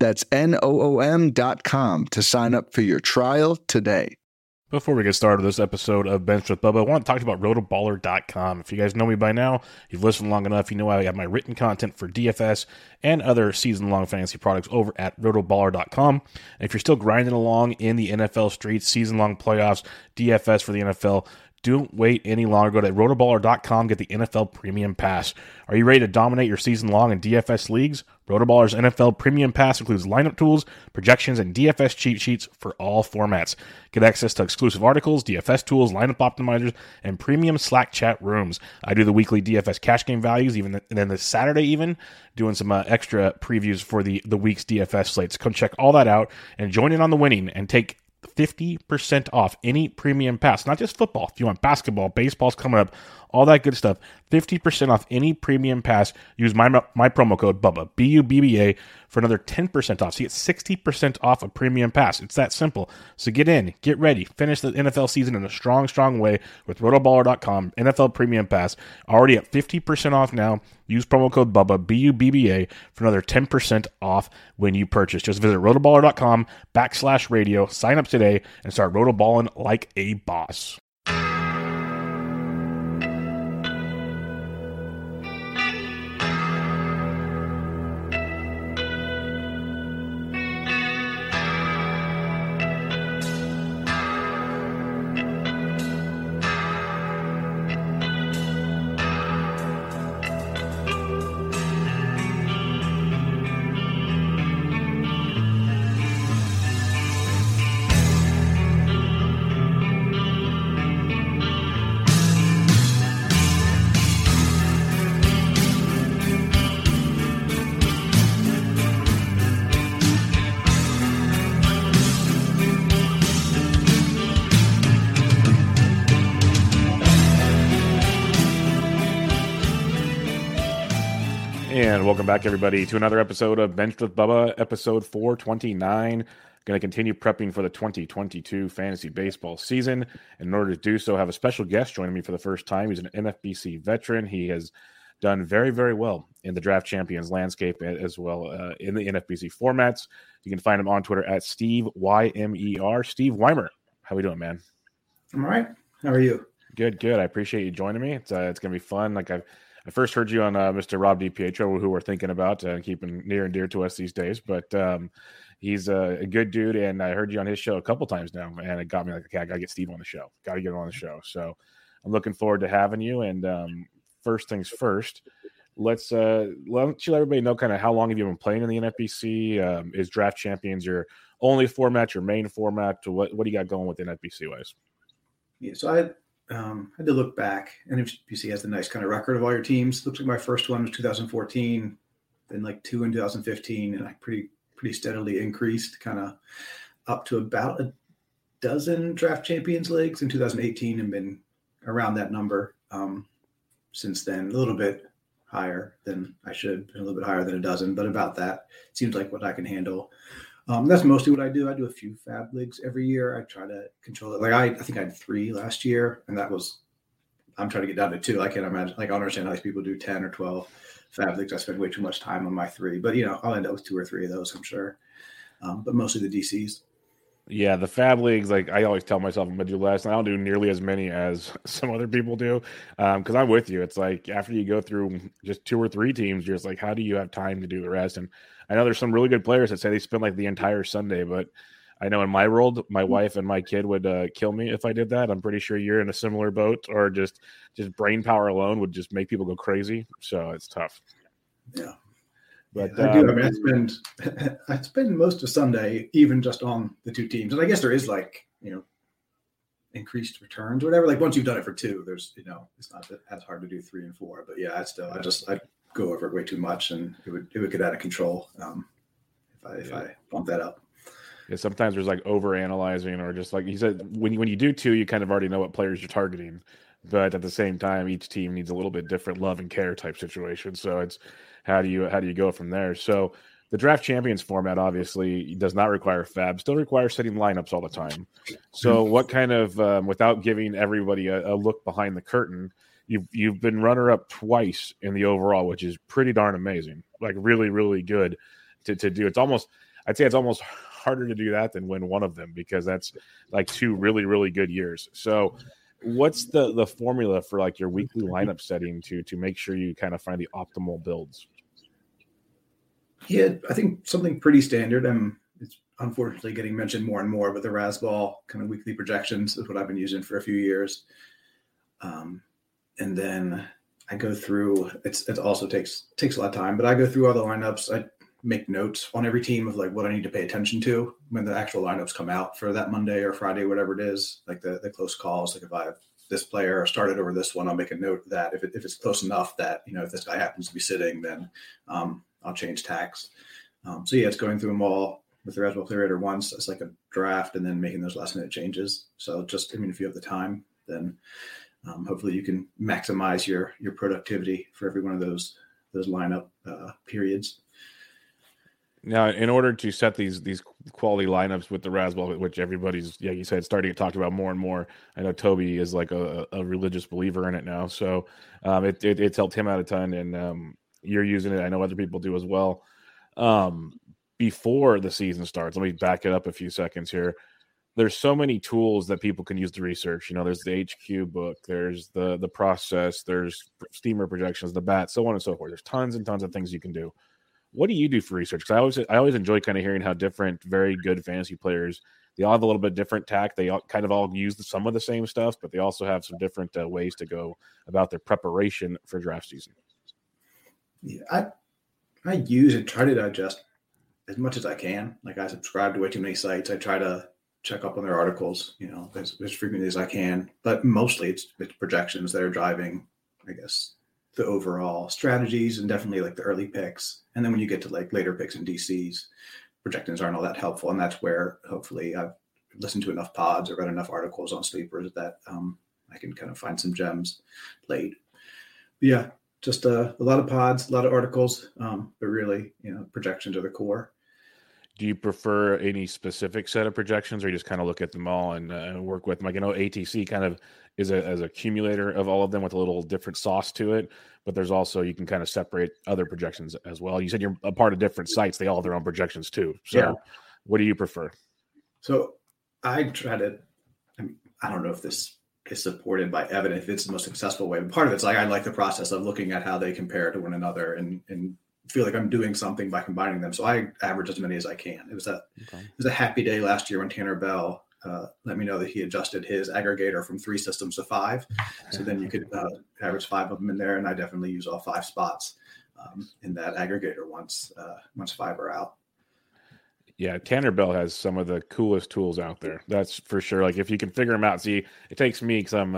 That's Noom.com to sign up for your trial today. Before we get started with this episode of Benched with Bubba, I want to talk to you about Rotoballer.com. If you guys know me by now, you've listened long enough, you know I have my written content for DFS and other season-long fantasy products over at Rotoballer.com. And if you're still grinding along in the NFL streets, season-long playoffs, DFS for the NFL, don't wait any longer. Go to Rotoballer.com, get the NFL Premium Pass. Are you ready to dominate your season-long in DFS leagues? Rotoballer's NFL Premium Pass includes lineup tools, projections, and DFS cheat sheets for all formats. Get access to exclusive articles, DFS tools, lineup optimizers, and premium Slack chat rooms. I do the weekly DFS cash game values, and then this Saturday even, doing some extra previews for the week's DFS slates. Come check all that out and join in on the winning and take 50% off any premium pass, not just football. If you want basketball, baseball's coming up, all that good stuff. 50% off any premium pass. Use my promo code Bubba, BUBBA, for another 10% off. So you get 60% off a premium pass. It's that simple. So get in, get ready, finish the NFL season in a strong, strong way with Rotoballer.com, NFL Premium Pass, already at 50% off now. Use promo code Bubba, BUBBA, for another 10% off when you purchase. Just visit Rotoballer.com /radio, sign up today, and start rotoballing like a boss. Welcome back, everybody, to another episode of Benched with Bubba, episode 429. Going to continue prepping for the 2022 fantasy baseball season. In order to do so, I have a special guest joining me for the first time. He's an NFBC veteran. He has done very, very well in the Draft Champions landscape as well in the NFBC formats. You can find him on Twitter at Steve Weimer. Steve Weimer, how are we doing, man? I'm all right. How are you? Good, good. I appreciate you joining me. It's going to be fun. I first heard you on Mr. Rob DiPietro, who we're thinking about keeping near and dear to us these days. But he's a good dude, and I heard you on his show a couple times now, and it got me like, okay, I got to get Steve on the show. Got to get him on the show. So I'm looking forward to having you. And first things first, let's let everybody know kind of how long have you been playing in the NFBC? Is Draft Champions your only format, your main format? What do you got going with NFBC-wise? Yeah, so I had to look back. NFBC has the nice kind of record of all your teams. Looks like my first one was 2014, then like two in 2015, and I pretty steadily increased, kind of up to about a dozen Draft Champions leagues in 2018 and been around that number since then. A little bit higher than I should, a little bit higher than a dozen, but about that seems like what I can handle. That's mostly what I do. I do a few fab leagues every year. I try to control it. Like I think I had 3 last year, and that was, I'm trying to get down to 2. I can't imagine, I don't understand how these people do 10 or 12 fab leagues. I spend way too much time on my 3, but you know, I'll end up with 2 or 3 of those, I'm sure. But mostly the DCs. Yeah, the fab leagues, like I always tell myself I'm going to do less, and I don't do nearly as many as some other people do because I'm with you. It's like after you go through just 2 or 3 teams, you're just like, how do you have time to do the rest? And I know there's some really good players that say they spend like the entire Sunday, but I know in my world, my wife and my kid would kill me if I did that. I'm pretty sure you're in a similar boat, or just brain power alone would just make people go crazy. So it's tough. Yeah. But yeah, I do. I mean, I spend most of Sunday even just on the 2 teams, and I guess there is like, you know, increased returns or whatever. Like once you've done it for 2, there's, you know, it's not as hard to do 3 and 4. But yeah, I go over it way too much, and it would get out of control if I bump that up. Yeah, sometimes there's like overanalyzing, or just like he said, when you do two, you kind of already know what players you're targeting. But at the same time, each team needs a little bit different love and care type situation. So it's how do you go from there? So the Draft Champions format obviously does not require fab, still requires setting lineups all the time. So what kind of, without giving everybody a look behind the curtain, you've been runner-up twice in the overall, which is pretty darn amazing. Like really, really good to do. It's almost, I'd say it's almost harder to do that than win one of them, because that's like two really, really good years. So what's the formula for like your weekly lineup setting to make sure you kind of find the optimal builds? Yeah, I think something pretty standard. It's unfortunately getting mentioned more and more, but the Razzball kind of weekly projections is what I've been using for a few years. And then I go through, it also takes a lot of time, but I go through all the lineups. I make notes on every team of like what I need to pay attention to when the actual lineups come out for that Monday or Friday, whatever it is, like the close calls. Like if I have this player started over this one, I'll make a note of that. If it's close enough that, you know, if this guy happens to be sitting, then I'll change tacks. So yeah, it's going through them all with the Razzball Clearator once. It's like a draft, and then making those last minute changes. So just, if you have the time, then hopefully you can maximize your productivity for every one of those lineup periods. Now, in order to set these quality lineups with the Razzball, which everybody's, yeah, you said, starting to talk about more and more. I know Toby is like a religious believer in it now, so it's helped him out a ton, and you're using it. I know other people do as well. Before the season starts, let me back it up a few seconds here. There's so many tools that people can use to research. You know, there's the HQ book, there's the process, there's Steamer projections, the bat, so on and so forth. There's tons and tons of things you can do. What do you do for research? Because I always enjoy kind of hearing how different, very good fantasy players, they all have a little bit different tack. They all kind of use some of the same stuff, but they also have some different ways to go about their preparation for draft season. Yeah, I use and try to digest as much as I can. Like I subscribe to way too many sites. I try to check up on their articles, you know, as frequently as I can. But mostly it's projections that are driving, I guess, the overall strategies, and definitely like the early picks. And then when you get to like later picks and DCs, projections aren't all that helpful. And that's where hopefully I've listened to enough pods or read enough articles on sleepers that I can kind of find some gems late. But yeah. Just a lot of pods, a lot of articles, but really, you know, projections are the core. Do you prefer any specific set of projections, or you just kind of look at them all and work with them? Like, I know ATC kind of is an accumulator of all of them with a little different sauce to it, but there's also, you can kind of separate other projections as well. You said you're a part of different sites. They all have their own projections too. So yeah. What do you prefer? So I try to, I don't know if this is supported by evidence, if it's the most successful way. But part of it's like, I like the process of looking at how they compare to one another and feel like I'm doing something by combining them. So I average as many as I can. It was a happy day last year when Tanner Bell let me know that he adjusted his aggregator from 3 systems to 5. So then you could average 5 of them in there. And I definitely use all 5 spots in that aggregator once 5 are out. Yeah, Tanner Bell has some of the coolest tools out there. That's for sure. Like if you can figure them out, see, it takes me, because I'm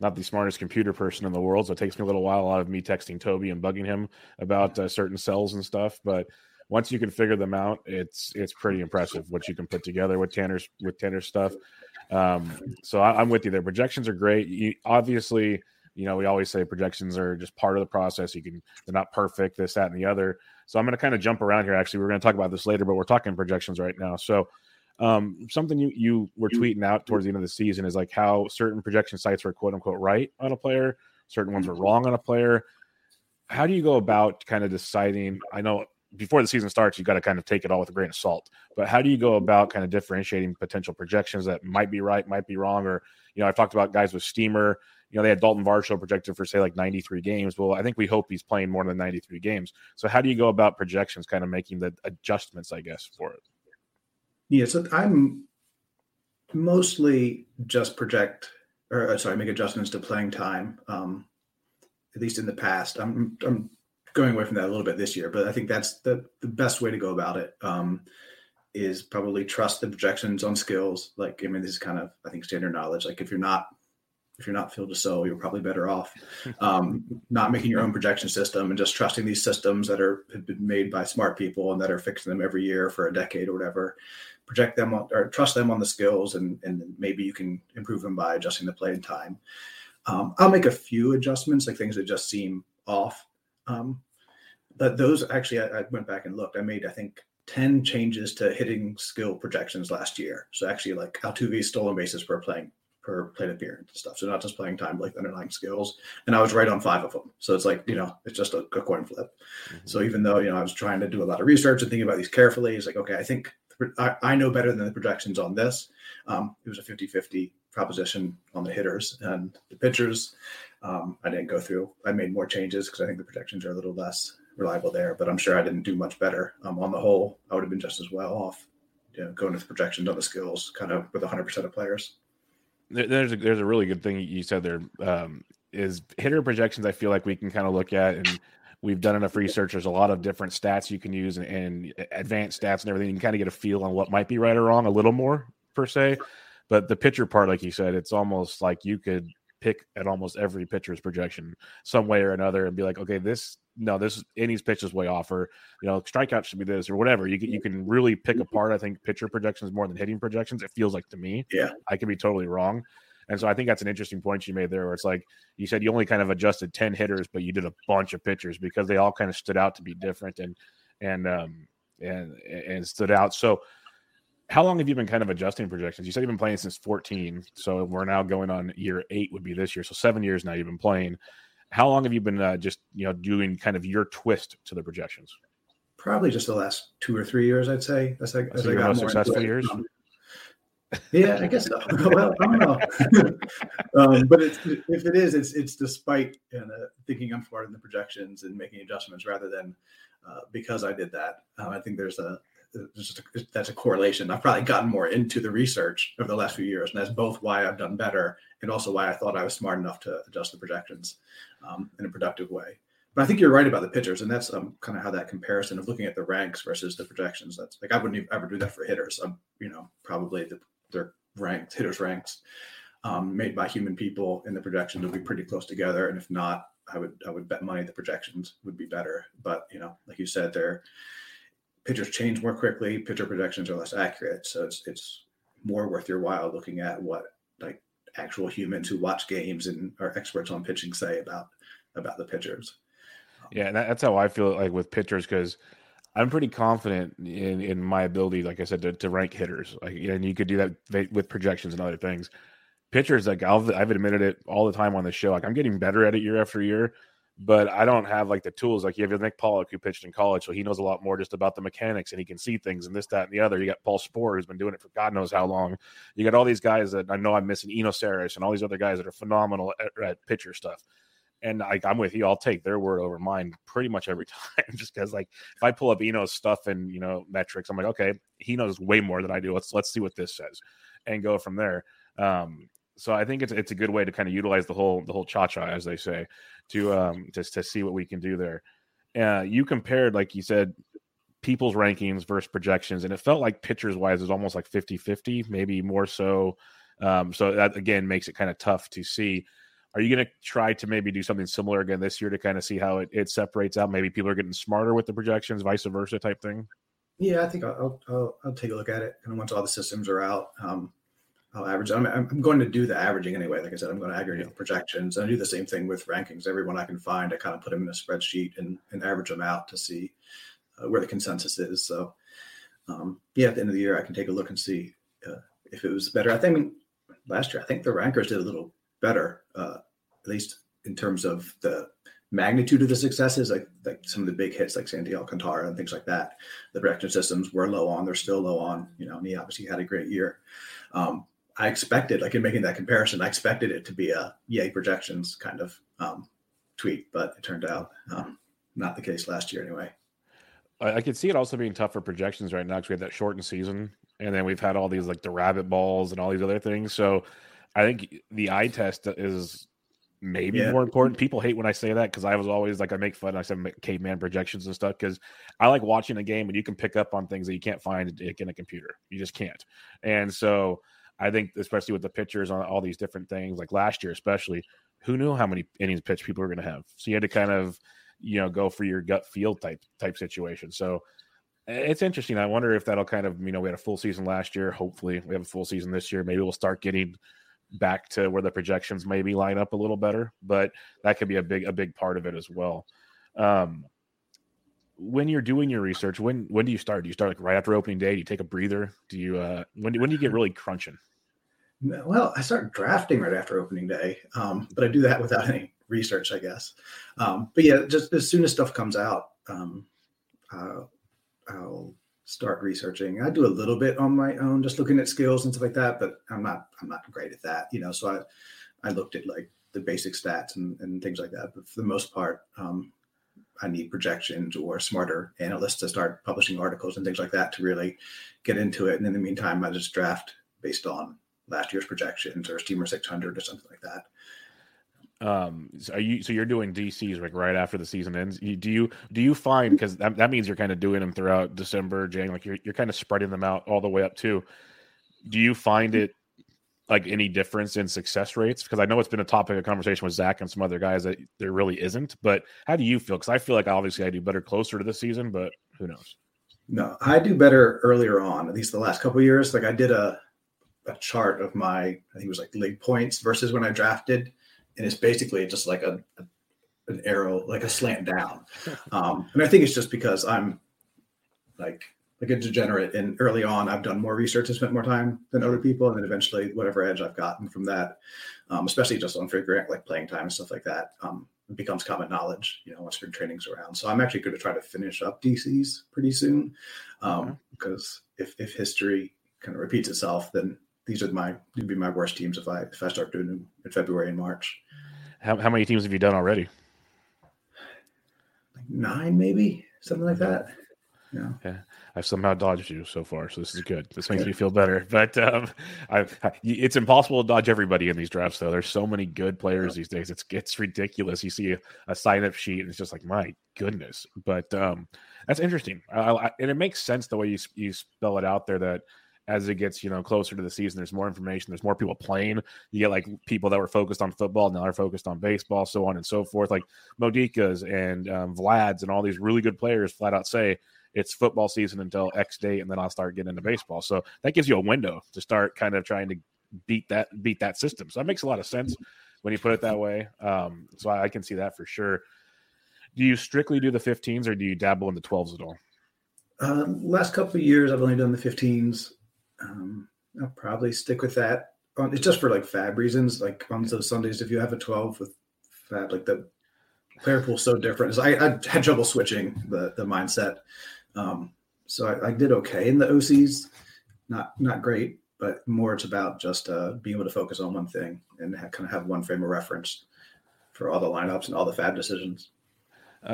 not the smartest computer person in the world, so it takes me a little while out of me texting Toby and bugging him about certain cells and stuff. But once you can figure them out, it's pretty impressive what you can put together with Tanner's stuff. So I'm with you there. Projections are great. You obviously, you know, we always say projections are just part of the process. They're not perfect, this, that, and the other. So I'm going to kind of jump around here. Actually, we're going to talk about this later, but we're talking projections right now. So something you were tweeting out towards the end of the season is like how certain projection sites were quote unquote right on a player. Certain ones were wrong on a player. How do you go about kind of deciding? I know before the season starts, you've got to kind of take it all with a grain of salt, but how do you go about kind of differentiating potential projections that might be right, might be wrong? Or, you know, I've talked about guys with Steamer. You know, they had Dalton Varsho projected for, say, like 93 games. Well, I think we hope he's playing more than 93 games. So how do you go about projections, kind of making the adjustments, I guess, for it? Yeah, so I'm mostly just make adjustments to playing time, at least in the past. I'm going away from that a little bit this year, but I think that's the best way to go about it. Is probably trust the projections on skills. Like, I mean, this is kind of, I think, standard knowledge. Like if you're not if you're not field to sow, you're probably better off not making your own projection system and just trusting these systems that have been made by smart people and that are fixing them every year for a decade or whatever. Project them on, or trust them on the skills, and maybe you can improve them by adjusting the play in time. I'll make a few adjustments, like things that just seem off. But those actually, I went back and looked. I made, I think, 10 changes to hitting skill projections last year. So actually, like Altuve's stolen bases per plate appearance and stuff. So not just playing time, but like underlying skills. And I was right on 5 of them. So it's like, it's just a coin flip. Mm-hmm. So even though, I was trying to do a lot of research and thinking about these carefully, it's like, okay, I think I know better than the projections on this. It was a 50-50 proposition on the hitters and the pitchers. I didn't go through. I made more changes because I think the projections are a little less reliable there, but I'm sure I didn't do much better. On the whole, I would have been just as well off, going with the projections on the skills, kind of with 100% of players. There's a really good thing you said there, is hitter projections. I feel like we can kind of look at, and we've done enough research. There's a lot of different stats you can use and advanced stats and everything. You can kind of get a feel on what might be right or wrong a little more per se, but the pitcher part, like you said, it's almost like you could pick at almost every pitcher's projection some way or another and be like, okay, this Innie's pitch is way off, or strikeout should be this or whatever. You can really pick apart, I think, pitcher projections more than hitting projections, it feels like to me. Yeah, I could be totally wrong. And so I think that's an interesting point you made there, where it's like you said you only kind of adjusted 10 hitters, but you did a bunch of pitchers because they all kind of stood out to be different and stood out. So how long have you been kind of adjusting projections? You said you've been playing since 14, so we're now going on year 8 would be this year. So 7 years now you've been playing. How long have you been doing kind of your twist to the projections? Probably just the last 2 or 3 years, I'd say. That's like so your most successful years. Yeah, I guess so. Well, I don't know. But it's despite thinking I'm smarter than the projections and making adjustments rather than because I did that. I think that's a correlation. I've probably gotten more into the research over the last few years, and that's both why I've done better and also why I thought I was smart enough to adjust the projections in a productive way. But I think you're right about the pitchers, and that's kind of how that comparison of looking at the ranks versus the projections. That's like I wouldn't even ever do that for hitters. I'm, probably their ranked hitters ranks made by human people in the projections will be pretty close together, and if not, I would bet money the projections would be better. But like you said, they're pitchers change more quickly. Pitcher projections are less accurate, so it's more worth your while looking at what like actual humans who watch games and are experts on pitching say about the pitchers. Yeah, and that's how I feel like with pitchers, because I'm pretty confident in my ability, like I said, to rank hitters. Like, and you could do that with projections and other things. Pitchers, like I've admitted it all the time on the show. Like I'm getting better at it year after year. But I don't have like the tools. Like you have Nick Pollock, who pitched in college, so he knows a lot more just about the mechanics, and he can see things and this, that, and the other. You got Paul Sporer, who's been doing it for God knows how long. You got all these guys that I know I'm missing, Eno Saris and all these other guys that are phenomenal at pitcher stuff. And I'm with you. I'll take their word over mine pretty much every time, just because like if I pull up Eno's stuff and metrics, I'm like, okay, he knows way more than I do. Let's see what this says, and go from there. So I think it's a good way to kind of utilize the whole cha-cha, as they say, to see what we can do there. You compared, like you said, people's rankings versus projections, and it felt like pitchers-wise is almost like 50-50, maybe more so. So that, again, makes it kind of tough to see. Are you going to try to maybe do something similar again this year to kind of see how it separates out? Maybe people are getting smarter with the projections, vice versa type thing? Yeah, I think I'll take a look at it. And once all the systems are out, I'll average. I'm going to do the averaging anyway. Like I said, I'm going to aggregate the projections. And I do the same thing with rankings. Everyone I can find, I kind of put them in a spreadsheet and average them out to see where the consensus is. So, at the end of the year, I can take a look and see if it was better. I think last year, I think the rankers did a little better, at least in terms of the magnitude of the successes, like some of the big hits like Sandy Alcantara and things like that. The projection systems were low on. They're still low on, and he obviously had a great year. I expected, like in making that comparison, I expected it to be a yay projections kind of tweet, but it turned out not the case last year anyway. I could see it also being tough for projections right now because we had that shortened season, and then we've had all these like the rabbit balls and all these other things. So I think the eye test is maybe more important. People hate when I say that because I was always like, I make fun. I said caveman projections and stuff because I like watching a game and you can pick up on things that you can't find in a computer. You just can't. And so I think especially with the pitchers on all these different things, like last year especially, who knew how many innings pitch people were going to have? So you had to kind of, go for your gut feel type situation. So it's interesting. I wonder if that'll kind of, we had a full season last year. Hopefully we have a full season this year. Maybe we'll start getting back to where the projections maybe line up a little better, but that could be a big part of it as well. When you're doing your research, when do you start? Do you start like right after opening day? Do you take a breather? Do you when do you get really crunching? Well, I start drafting right after opening day, but I do that without any research, I guess. But yeah, just as soon as stuff comes out, I'll start researching. I do a little bit on my own, just looking at skills and stuff like that. But I'm not great at that, So I looked at like the basic stats and things like that. But for the most part, I need projections or smarter analysts to start publishing articles and things like that to really get into it. And in the meantime, I just draft based on last year's projections or Steamer 600 or something like that. So you're doing DCs like right after the season ends. Do you find, because that means you're kind of doing them throughout December, January, like you're kind of spreading them out all the way up too. Do you find it like any difference in success rates? Because I know it's been a topic of conversation with Zach and some other guys that there really isn't, but how do you feel? Because I feel like obviously I do better closer to the season, but who knows? No, I do better earlier on, at least the last couple of years. Like I did a chart of my, I think it was like league points versus when I drafted. And it's basically just like an arrow, like a slant down. And I think it's just because I'm like a degenerate, and early on I've done more research and spent more time than other people. And then eventually whatever edge I've gotten from that, especially just on figuring out like playing time and stuff like that, it becomes common knowledge, once spring training's around. So I'm actually going to try to finish up DCs pretty soon. Because if history kind of repeats itself, then these would be my worst teams if I start doing them in February and March. How many teams have you done already? Like 9, maybe something like that. Yeah. Yeah. I've somehow dodged you so far, so this is good. This makes me feel better. But it's impossible to dodge everybody in these drafts, though. There's so many good players these days. It's ridiculous. You see a sign-up sheet, and it's just like, my goodness. But that's interesting. And it makes sense the way you spell it out there, that as it gets, closer to the season, there's more information. There's more people playing. You get like people that were focused on football, now they're focused on baseball, so on and so forth. Like Modica's and Vlad's and all these really good players flat out say it's football season until X day, and then I'll start getting into baseball. So that gives you a window to start kind of trying to beat that system. So that makes a lot of sense when you put it that way. So I can see that for sure. Do you strictly do the 15s, or do you dabble in the 12s at all? Last couple of years, I've only done the 15s. I'll probably stick with that. It's just for like fab reasons. Like on those Sundays, if you have a 12 with fab, like the player pool is so different. So I had trouble switching the mindset. So I did okay in the OCs, not great, but more it's about just being able to focus on one thing and kind of have one frame of reference for all the lineups and all the fab decisions.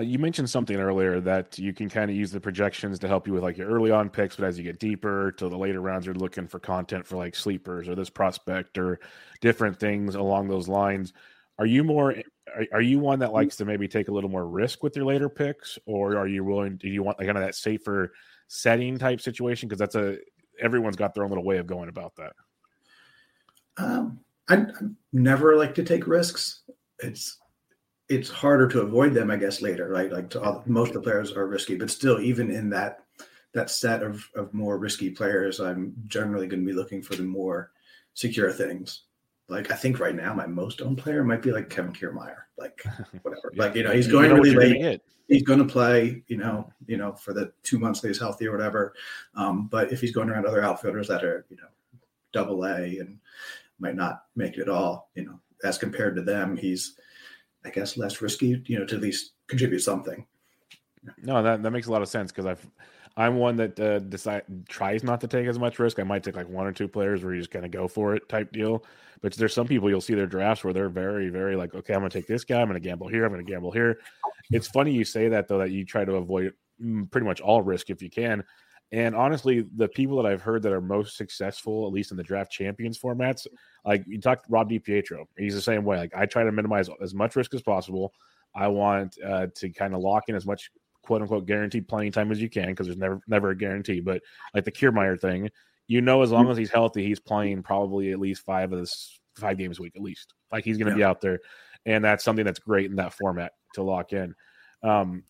You mentioned something earlier that you can kind of use the projections to help you with like your early on picks, but as you get deeper to the later rounds, you're looking for content for like sleepers or this prospect or different things along those lines. Are you one that likes to maybe take a little more risk with your later picks, or do you want like kind of that safer setting type situation? Cause everyone's got their own little way of going about that. I never like to take risks. It's harder to avoid them, I guess, later, right? Like most of the players are risky, but still, even in that set of more risky players, I'm generally going to be looking for the more secure things. Like I think right now, my most owned player might be like Kevin Kiermaier, like whatever. Like he's going really late. He's going to play, for the 2 months that he's healthy or whatever. But if he's going around other outfielders that are, AA and might not make it at all, as compared to them, he's, I guess, less risky, to at least contribute something. No, that makes a lot of sense, because I'm one that tries not to take as much risk. I might take like one or two players where you just kind of go for it type deal. But there's some people you'll see their drafts where they're very, very like, okay, I'm going to take this guy. I'm going to gamble here. I'm going to gamble here. It's funny you say that, though, that you try to avoid pretty much all risk if you can. And honestly, the people that I've heard that are most successful, at least in the Draft Champions formats, like you talked to Rob DiPietro, he's the same way. Like I try to minimize as much risk as possible. I want to kind of lock in as much quote unquote guaranteed playing time as you can, because there's never a guarantee. But like the Kiermaier thing, you know, as long as he's healthy, he's playing probably at least five games a week, at least. Like, he's going to be out there. And that's something that's great in that format to lock in.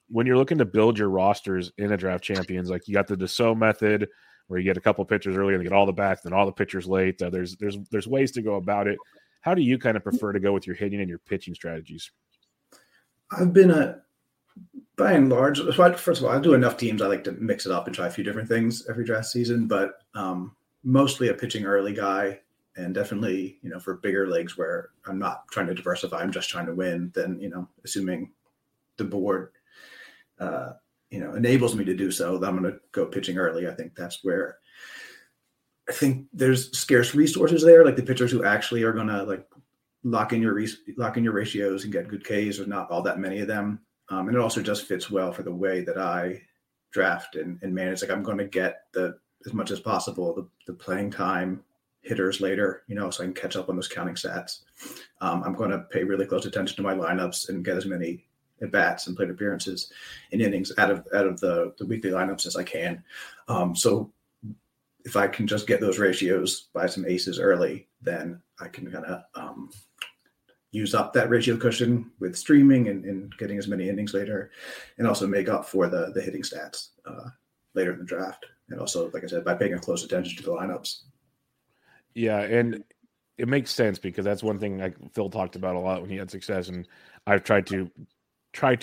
When you're looking to build your rosters in a Draft Champions, like, you got the Dassault method where you get a couple pitchers early and you get all the bats, then all the pitchers late. There's ways to go about it. How do you kind of prefer to go with your hitting and your pitching strategies? I've been by and large, first of all, I do enough teams. I like to mix it up and try a few different things every draft season, but mostly a pitching early guy. And definitely, you know, for bigger leagues where I'm not trying to diversify, I'm just trying to win, then, you know, assuming the board, you know, enables me to do so, then I'm going to go pitching early. I think that's where I think there's scarce resources there. Like, the pitchers who actually are going to like lock in your ratios and get good Ks are not all that many of them. And it also just fits well for the way that I draft and manage. Like, I'm going to get as much as possible, the playing time hitters later, you know, so I can catch up on those counting stats. I'm going to pay really close attention to my lineups and get as many at bats and plate appearances and innings out of the weekly lineups as I can. So if I can just get those ratios by some aces early, then I can kind of use up that ratio cushion with streaming and getting as many innings later, and also make up for the hitting stats later in the draft. And also, like I said, by paying close attention to the lineups. Yeah, and it makes sense because that's one thing Phil talked about a lot when he had success, and I've tried to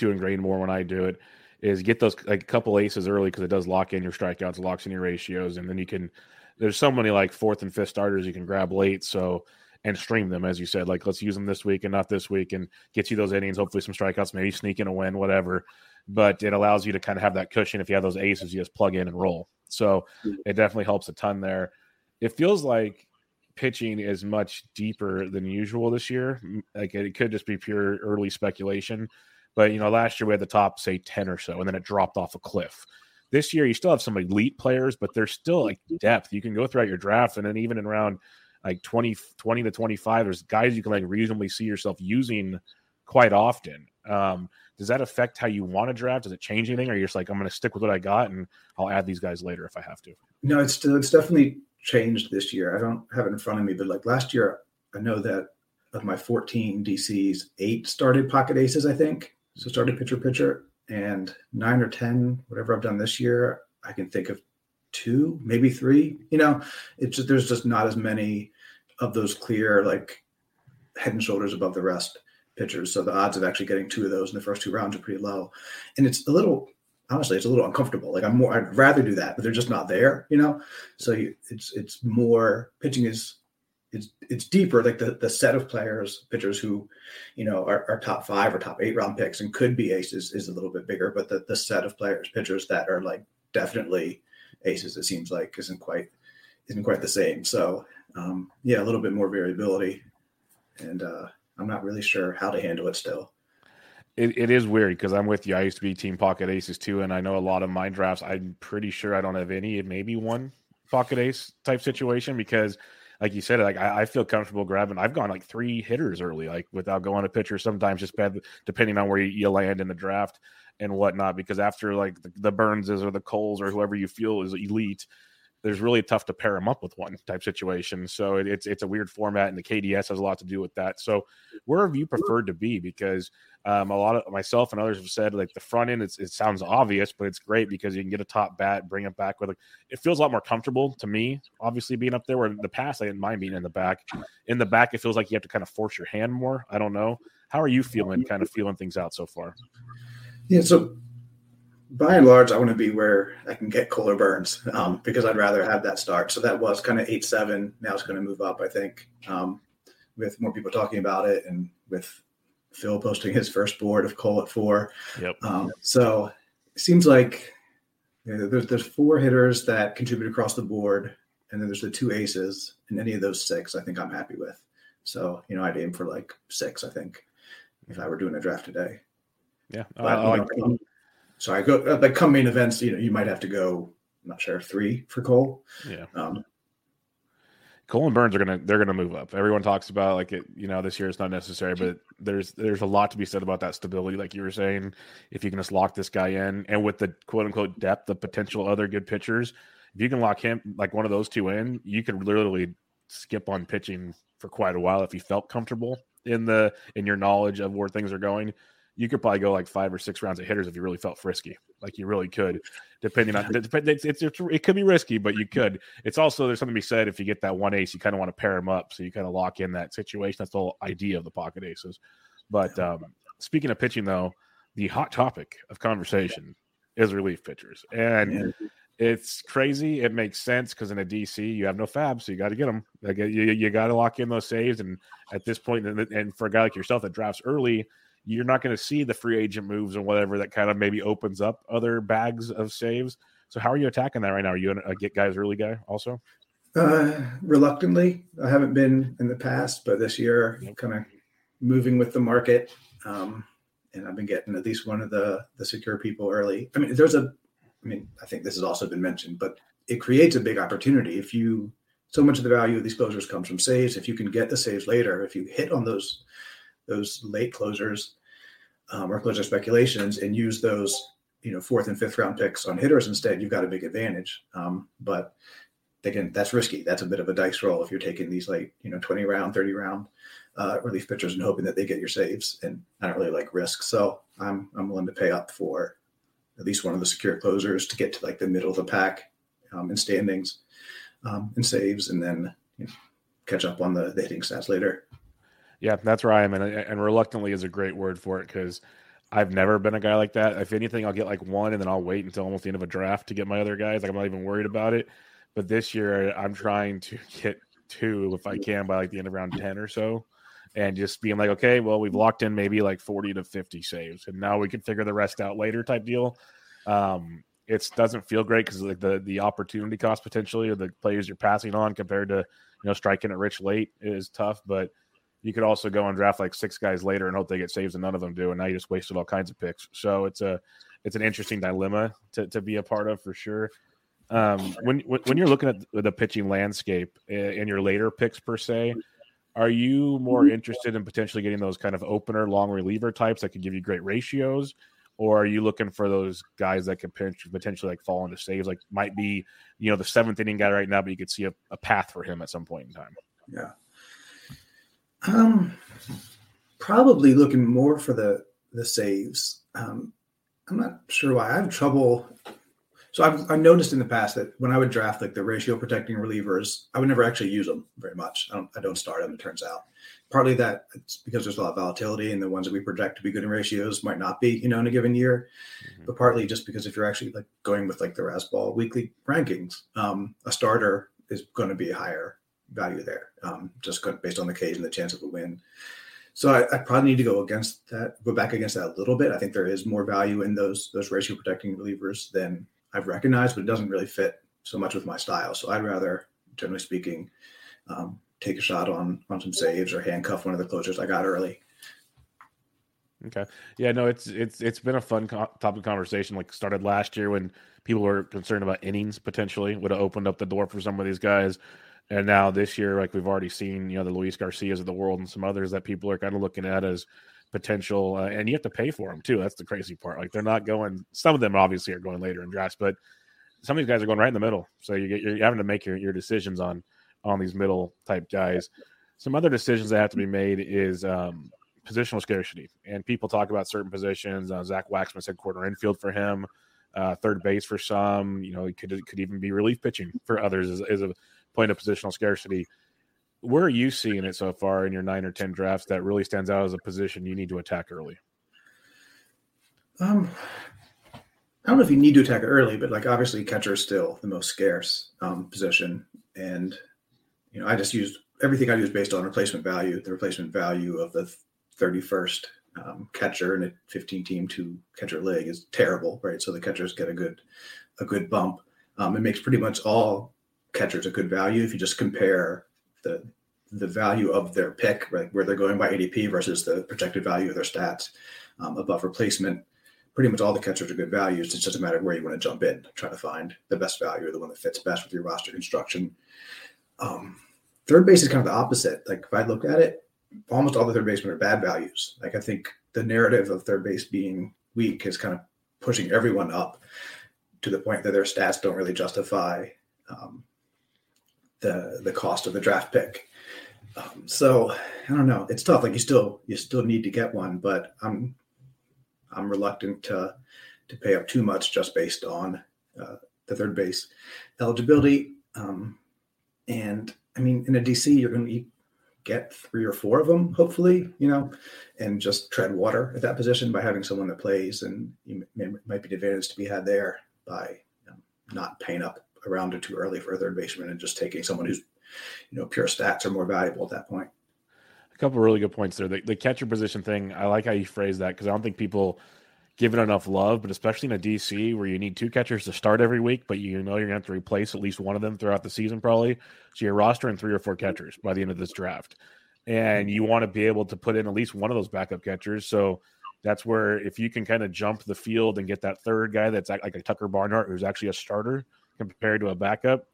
ingrain more when I do it, is get those like couple aces early because it does lock in your strikeouts, locks in your ratios, and then you can – there's so many like fourth and fifth starters you can grab late, so – and stream them, as you said. Like, let's use them this week and not this week, and get you those innings, hopefully some strikeouts, maybe sneak in a win, whatever. But it allows you to kind of have that cushion. If you have those aces, you just plug in and roll. So it definitely helps a ton there. It feels like pitching is much deeper than usual this year. Like, it could just be pure early speculation. But, you know, last year we had the top, say, 10 or so, and then it dropped off a cliff. This year you still have some elite players, but there's still, like, depth. You can go throughout your draft, and then even in round – like 20 to 25, there's guys you can like reasonably see yourself using quite often. Does that affect how you want to draft? Does it change anything? Or you're just like, I'm going to stick with what I got and I'll add these guys later if I have to? No, it's definitely changed this year. I don't have it in front of me, but like last year, I know that of my 14 DCs, 8 started pocket aces, I think. So started pitcher, and 9 or 10, whatever I've done this year, I can think of 2, maybe 3, you know, it's just, there's just not as many of those clear, like head and shoulders above the rest pitchers. So the odds of actually getting 2 of those in the first 2 rounds are pretty low. And it's a little uncomfortable. Like I'd rather do that, but they're just not there, you know? So it's more pitching is, it's deeper. Like the set of pitchers who, you know, are top 5 or top 8 round picks and could be aces is a little bit bigger, but the set of pitchers that are like definitely aces, it seems like, isn't quite the same. So yeah, a little bit more variability, and I'm not really sure how to handle it still. It is weird because I'm with you. I used to be team pocket aces too, and I know a lot of my drafts, I'm pretty sure I don't have any, maybe one pocket ace type situation, because like you said, like I feel comfortable grabbing. I've gone like 3 hitters early, like without going to pitcher, sometimes just bad, depending on where you land in the draft and whatnot, because after like the Burnses or the Coles or whoever you feel is elite, there's really tough to pair them up with one type situation. So it's a weird format, and the KDS has a lot to do with that. So where have you preferred to be? Because a lot of myself and others have said like the front end, it sounds obvious, but it's great because you can get a top bat, bring it back with it. It feels a lot more comfortable to me, obviously, being up there, where in the past I didn't mind being in the back. In the back, it feels like you have to kind of force your hand more. I don't know. How are you feeling things out so far? Yeah, so by and large, I want to be where I can get Cole or Burns because I'd rather have that start. So that was kind of 8-7. Now it's going to move up, I think, with more people talking about it and with Phil posting his first board of Cole at 4. Yep. So it seems like, you know, there's 4 hitters that contribute across the board, and then there's the 2 aces, and any of those 6 I think I'm happy with. So, you know, I'd aim for like 6, I think, if I were doing a draft today. Yeah. So I go like come main events, you know, you might have to go, I'm not sure, 3 for Cole. Yeah. Cole and Burns they're gonna move up. Everyone talks about like it, you know, this year it's not necessary, but there's a lot to be said about that stability, like you were saying. If you can just lock this guy in, and with the quote unquote depth of potential other good pitchers, if you can lock him, like one of those two in, you could literally skip on pitching for quite a while. If you felt comfortable in your knowledge of where things are going, you could probably go like 5 or 6 rounds of hitters if you really felt frisky. Like you really could, depending on it could be risky, but you could. It's also, there's something to be said if you get that one ace, you kind of want to pair him up, so you kind of lock in that situation. That's the whole idea of the pocket aces. But speaking of pitching, though, the hot topic of conversation is relief pitchers, and it's crazy. It makes sense because in a DC, you have no fab, so you got to get them. Like you got to lock in those saves, and at this point, and for a guy like yourself that drafts early, you're not going to see the free agent moves and whatever that kind of maybe opens up other bags of saves. So how are you attacking that right now? Are you a get guys early guy also? Reluctantly. I haven't been in the past, but this year I'm kind of moving with the market. And I've been getting at least one of the secure people early. I mean, I think this has also been mentioned, but it creates a big opportunity. If you, so much of the value of these closers comes from saves. If you can get the saves later, if you hit on those late closers or closer speculations and use those, 4th and 5th round picks on hitters instead, you've got a big advantage. But again, that's risky. That's a bit of a dice roll if you're taking these late, 20 round, 30 round relief pitchers and hoping that they get your saves. And I don't really like risk. So I'm willing to pay up for at least one of the secure closers to get to like the middle of the pack in standings and saves, and then catch up on the hitting stats later. Yeah, that's where I am. And reluctantly is a great word for it because I've never been a guy like that. If anything, I'll get like one and then I'll wait until almost the end of a draft to get my other guys. Like I'm not even worried about it. But this year I'm trying to get 2 if I can by like the end of round 10 or so. And just being like, okay, well, we've locked in maybe like 40 to 50 saves, and now we can figure the rest out later type deal. It doesn't feel great because like the opportunity cost potentially or the players you're passing on compared to striking it rich late is tough. But you could also go and draft like 6 guys later and hope they get saves, and none of them do, and now you just wasted all kinds of picks. So it's an interesting dilemma to be a part of for sure. When you're looking at the pitching landscape in your later picks per se, are you more interested in potentially getting those kind of opener, long reliever types that could give you great ratios, or are you looking for those guys that could potentially like fall into saves, like might be the 7th inning guy right now, but you could see a path for him at some point in time? Yeah, probably looking more for the saves. I'm not sure why I have trouble. So I've noticed in the past that when I would draft like the ratio protecting relievers, I would never actually use them very much. I don't start them, it turns out. Partly that it's because there's a lot of volatility, and the ones that we project to be good in ratios might not be, in a given year. Mm-hmm. But partly just because if you're actually like going with like the Razzball weekly rankings, a starter is going to be higher value there, just based on the case and the chance of a win. So I probably need to go back against that a little bit. I think there is more value in those ratio protecting relievers than I've recognized, but it doesn't really fit so much with my style. So I'd rather, generally speaking, take a shot on some saves or handcuff one of the closers I got early. Okay. Yeah, no, it's been a fun topic of conversation. Like started last year when people were concerned about innings potentially would have opened up the door for some of these guys. And now this year, like we've already seen, the Luis Garcias of the world and some others that people are kind of looking at as potential, and you have to pay for them too. That's the crazy part. Like they're not going. Some of them obviously are going later in drafts, but some of these guys are going right in the middle. So you're having to make your decisions on these middle type guys. Some other decisions that have to be made is positional scarcity, and people talk about certain positions. Zach Waxman said corner infield for him, third base for some. It could even be relief pitching for others is a point of positional scarcity. Where are you seeing it so far in your 9 or 10 drafts that really stands out as a position you need to attack early? I don't know if you need to attack it early, but like obviously catcher is still the most scarce position, and I just used everything I do is based on replacement value. The replacement value of the 31st catcher in a 15-team 2 catcher league is terrible, right? So the catchers get a good bump. It makes pretty much all catchers a good value if you just compare the value of their pick, right, where they're going by ADP versus the projected value of their stats above replacement. Pretty much all the catchers are good values. It doesn't matter where you want to jump in, try to find the best value or the one that fits best with your roster construction. Third base is kind of the opposite. Like if I look at it, almost all the third basemen are bad values. Like I think the narrative of third base being weak is kind of pushing everyone up to the point that their stats don't really justify the cost of the draft pick. So I don't know. It's tough. Like you still need to get one, but I'm reluctant to pay up too much just based on the third base eligibility. And I mean, in a DC, you're going to get 3 or 4 of them, hopefully, and just tread water at that position by having someone that plays. And you might be an advantage to be had there by not paying up a round or two early for a third baseman and just taking someone who's, pure stats are more valuable at that point. A couple of really good points there. The catcher position thing, I like how you phrased that because I don't think people give it enough love, but especially in a DC where you need 2 catchers to start every week, but you're going to have to replace at least one of them throughout the season probably. So you're rostering 3 or 4 catchers by the end of this draft. And you want to be able to put in at least one of those backup catchers. So that's where if you can kind of jump the field and get that third guy that's like a Tucker Barnhart who's actually a starter compared to a backup,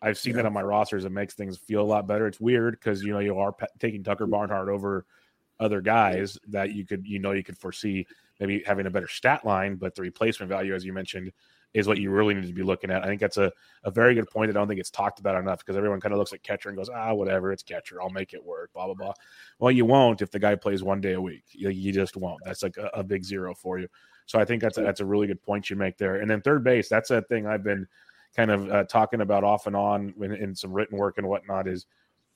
I've seen that on my rosters. It makes things feel a lot better. It's weird because, you are taking Tucker Barnhart over other guys that you could foresee maybe having a better stat line, but the replacement value, as you mentioned, is what you really need to be looking at. I think that's a very good point that I don't think it's talked about enough because everyone kind of looks at catcher and goes, whatever, it's catcher. I'll make it work, blah, blah, blah. Well, you won't if the guy plays one day a week. You just won't. That's like a big zero for you. So I think that's a really good point you make there. And then third base, that's a thing I've been kind of talking about off and on in some written work and whatnot is,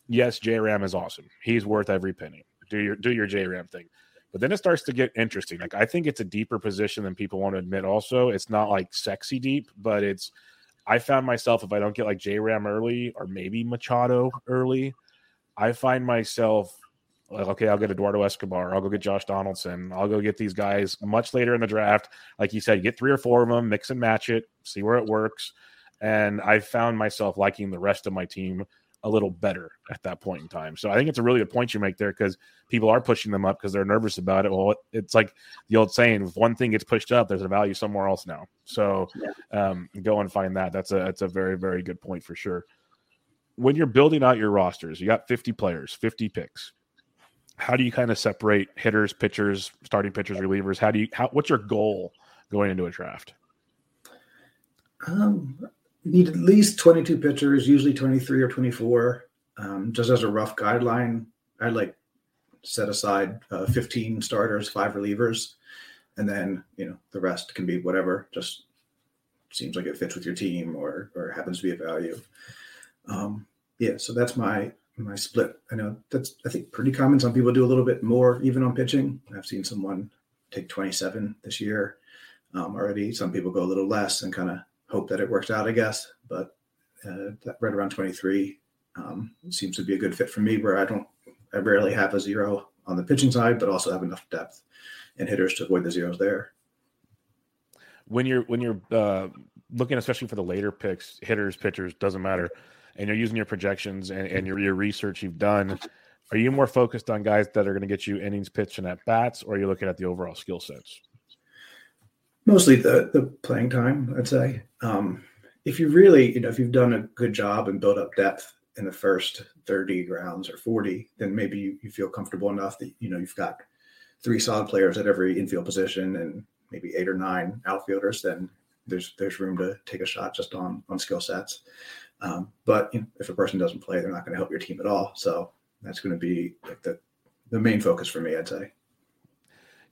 yes, J-Ram is awesome. He's worth every penny. Do your J-Ram thing. But then it starts to get interesting. Like I think it's a deeper position than people want to admit also. It's not like sexy deep, but I found myself, if I don't get like J-Ram early or maybe Machado early, I find myself like, okay, I'll get Eduardo Escobar. I'll go get Josh Donaldson. I'll go get these guys much later in the draft. Like you said, get 3 or 4 of them, mix and match it, see where it works. And I found myself liking the rest of my team a little better at that point in time. So I think it's a really good point you make there because people are pushing them up because they're nervous about it. Well, it's like the old saying, if one thing gets pushed up, there's a value somewhere else now. So go and find that. That's a very, very good point for sure. When you're building out your rosters, you got 50 players, 50 picks. How do you kind of separate hitters, pitchers, starting pitchers, relievers? What's your goal going into a draft? Need at least 22 pitchers, usually 23 or 24. Just as a rough guideline, I like set aside 15 starters, 5 relievers, and then the rest can be whatever. Just seems like it fits with your team or happens to be a value. So that's my split. I know that's I think pretty common. Some people do a little bit more even on pitching. I've seen someone take 27 this year already. Some people go a little less and kind of hope that it works out, I guess, but right around 23 seems to be a good fit for me where I rarely have a zero on the pitching side, but also have enough depth and hitters to avoid the zeros there. When you're looking, especially for the later picks, hitters, pitchers, doesn't matter. And you're using your projections and your research you've done. Are you more focused on guys that are going to get you innings pitched and at bats, or are you looking at the overall skill sets? Mostly the playing time, I'd say. If you really, if you've done a good job and built up depth in the first 30 rounds or 40, then maybe you feel comfortable enough that, you've got 3 solid players at every infield position and maybe 8 or 9 outfielders, then there's room to take a shot just on skill sets. But if a person doesn't play, they're not going to help your team at all. So that's going to be like the main focus for me, I'd say.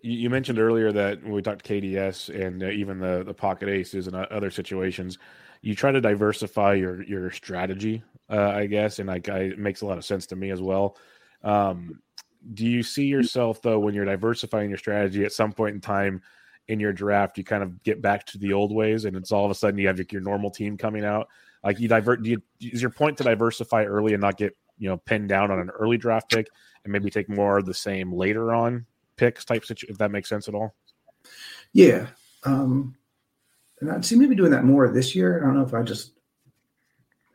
You mentioned earlier that when we talked KDS and even the pocket aces and other situations, you try to diversify your strategy, I guess, and it makes a lot of sense to me as well. Do you see yourself, though, when you're diversifying your strategy at some point in time in your draft, you kind of get back to the old ways and it's all of a sudden you have your normal team coming out? Like you divert, is your point to diversify early and not get pinned down on an early draft pick and maybe take more of the same later on? Picks type situation, if that makes sense at all. Yeah. And I'd see maybe doing that more this year. I don't know if I just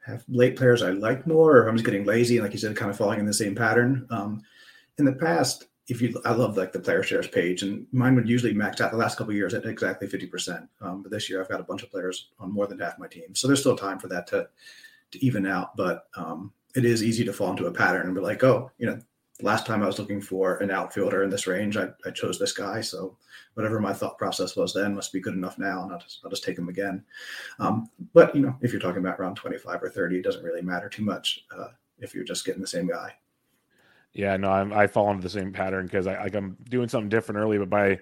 have late players I like more, or I'm just getting lazy. And like you said, kind of falling in the same pattern. In the past, I love like the player shares page, and mine would usually max out the last couple of years at exactly 50%. But this year I've got a bunch of players on more than half my team. So there's still time for that to even out, but it is easy to fall into a pattern and be like, last time I was looking for an outfielder in this range, I chose this guy. So whatever my thought process was then must be good enough now, and I'll just take him again. But, you know, if you're talking about round 25 or 30, it doesn't really matter too much if you're just getting the same guy. Yeah, no, I fall into the same pattern because I'm doing something different early, but by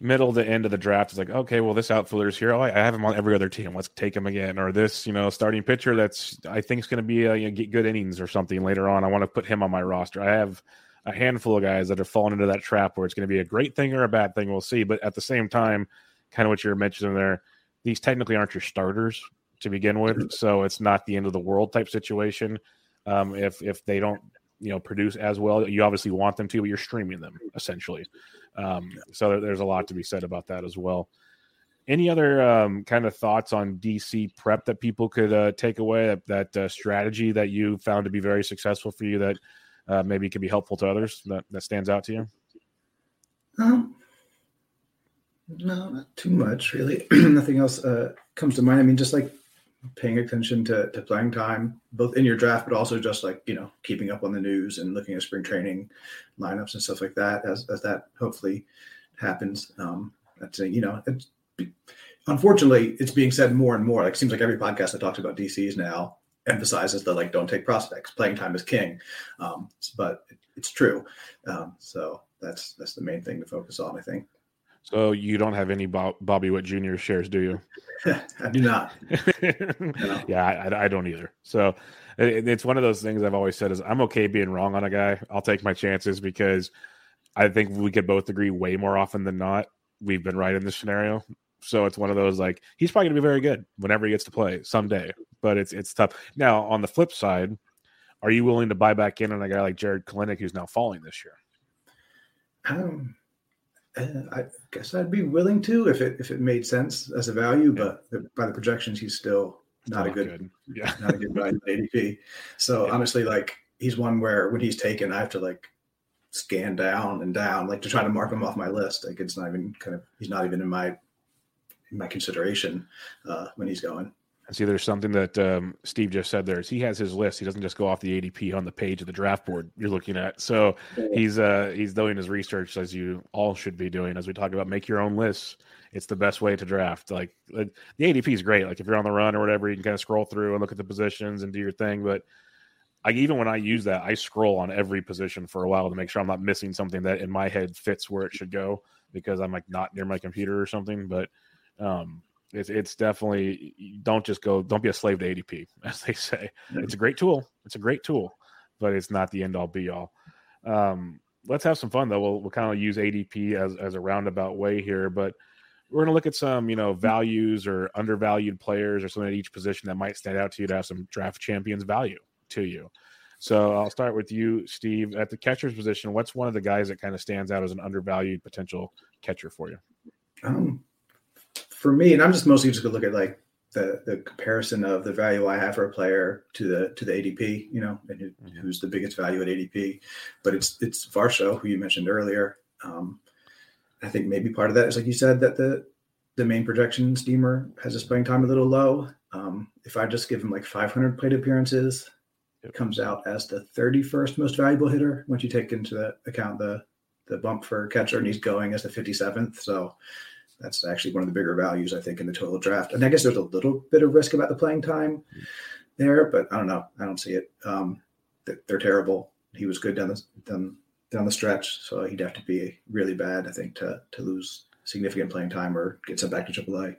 middle to end of the draft, it's like, okay, well, this outfielder's here. Oh, I have him on every other team. Let's take him again. Or this, you know, starting pitcher that's I think is going to be get good innings or something later on. I want to put him on my roster. I have a handful of guys that have fallen into that trap where it's going to be a great thing or a bad thing. We'll see. But at the same time, kind of what you're mentioning there, these technically aren't your starters to begin with, so it's not the end of the world type situation. If they don't, you know, produce as well. You obviously want them to, but you're streaming them essentially. So there's a lot to be said about that as well. Any other kind of thoughts on DC prep that people could take away, that strategy that you found to be very successful for you that maybe could be helpful to others that stands out to you? No, not too much really. Nothing else comes to mind. I mean, just like paying attention to playing time, both in your draft, but also just like, you know, keeping up on the news and looking at spring training lineups and stuff like that as that hopefully happens. That's a, you know, unfortunately it's being said more and more. Like, it seems like every podcast that talks about DCs now emphasizes that, like, don't take prospects. Playing time is king. But it's true. So that's the main thing to focus on, I think. So you don't have any Bobby Witt Jr. shares, do you? I do not. No. Yeah, I don't either. So it's one of those things I've always said is I'm okay being wrong on a guy. I'll take my chances because I think we could both agree way more often than not we've been right in this scenario. So it's one of those, like, he's probably going to be very good whenever he gets to play someday. But it's tough. Now, on the flip side, are you willing to buy back in on a guy like Jared Kelenic who's now falling this year? I guess I'd be willing to if it made sense as a value, but by the projections, he's still not a good. Yeah. Not a good value at ADP. So honestly, like, he's one where when he's taken, I have to like scan down, like, to try to mark him off my list. Like, it's not even he's not even in my consideration when he's going. And see, there's something that Steve just said there is he has his list. He doesn't just go off the ADP on the page of the draft board you're looking at. So he's doing his research, as you all should be doing, as we talk about make your own lists. It's the best way to draft. Like the ADP is great. Like, if you're on the run or whatever, you can kind of scroll through and look at the positions and do your thing. But even when I use that, I scroll on every position for a while to make sure I'm not missing something that in my head fits where it should go because I'm like not near my computer or something. But It's definitely don't be a slave to ADP, as they say. It's a great tool. But it's not the end all be all. Let's have some fun though. We'll kind of use ADP as a roundabout way here, but we're going to look at some, you know, values or undervalued players or something at each position that might stand out to you to have some draft champions value to you. So I'll start with you, Steve, at the catcher's position. What's one of the guys that kind of stands out as an undervalued potential catcher for you? For me, and I'm just mostly just going to look at like the comparison of the value I have for a player to the ADP, you know, and who's the biggest value at ADP. But it's Varsho, who you mentioned earlier. I think maybe part of that is, like you said, that the main projection Steamer has his playing time a little low. If I just give him like 500 plate appearances, it comes out as the 31st most valuable hitter once you take into the account the bump for catcher, and he's going as the 57th. So that's actually one of the bigger values, I think, in the total draft. And I guess there's a little bit of risk about the playing time there, but I don't know. I don't see it. They're terrible. He was good down the stretch, so he'd have to be really bad, I think, to lose significant playing time or get sent back to AAA.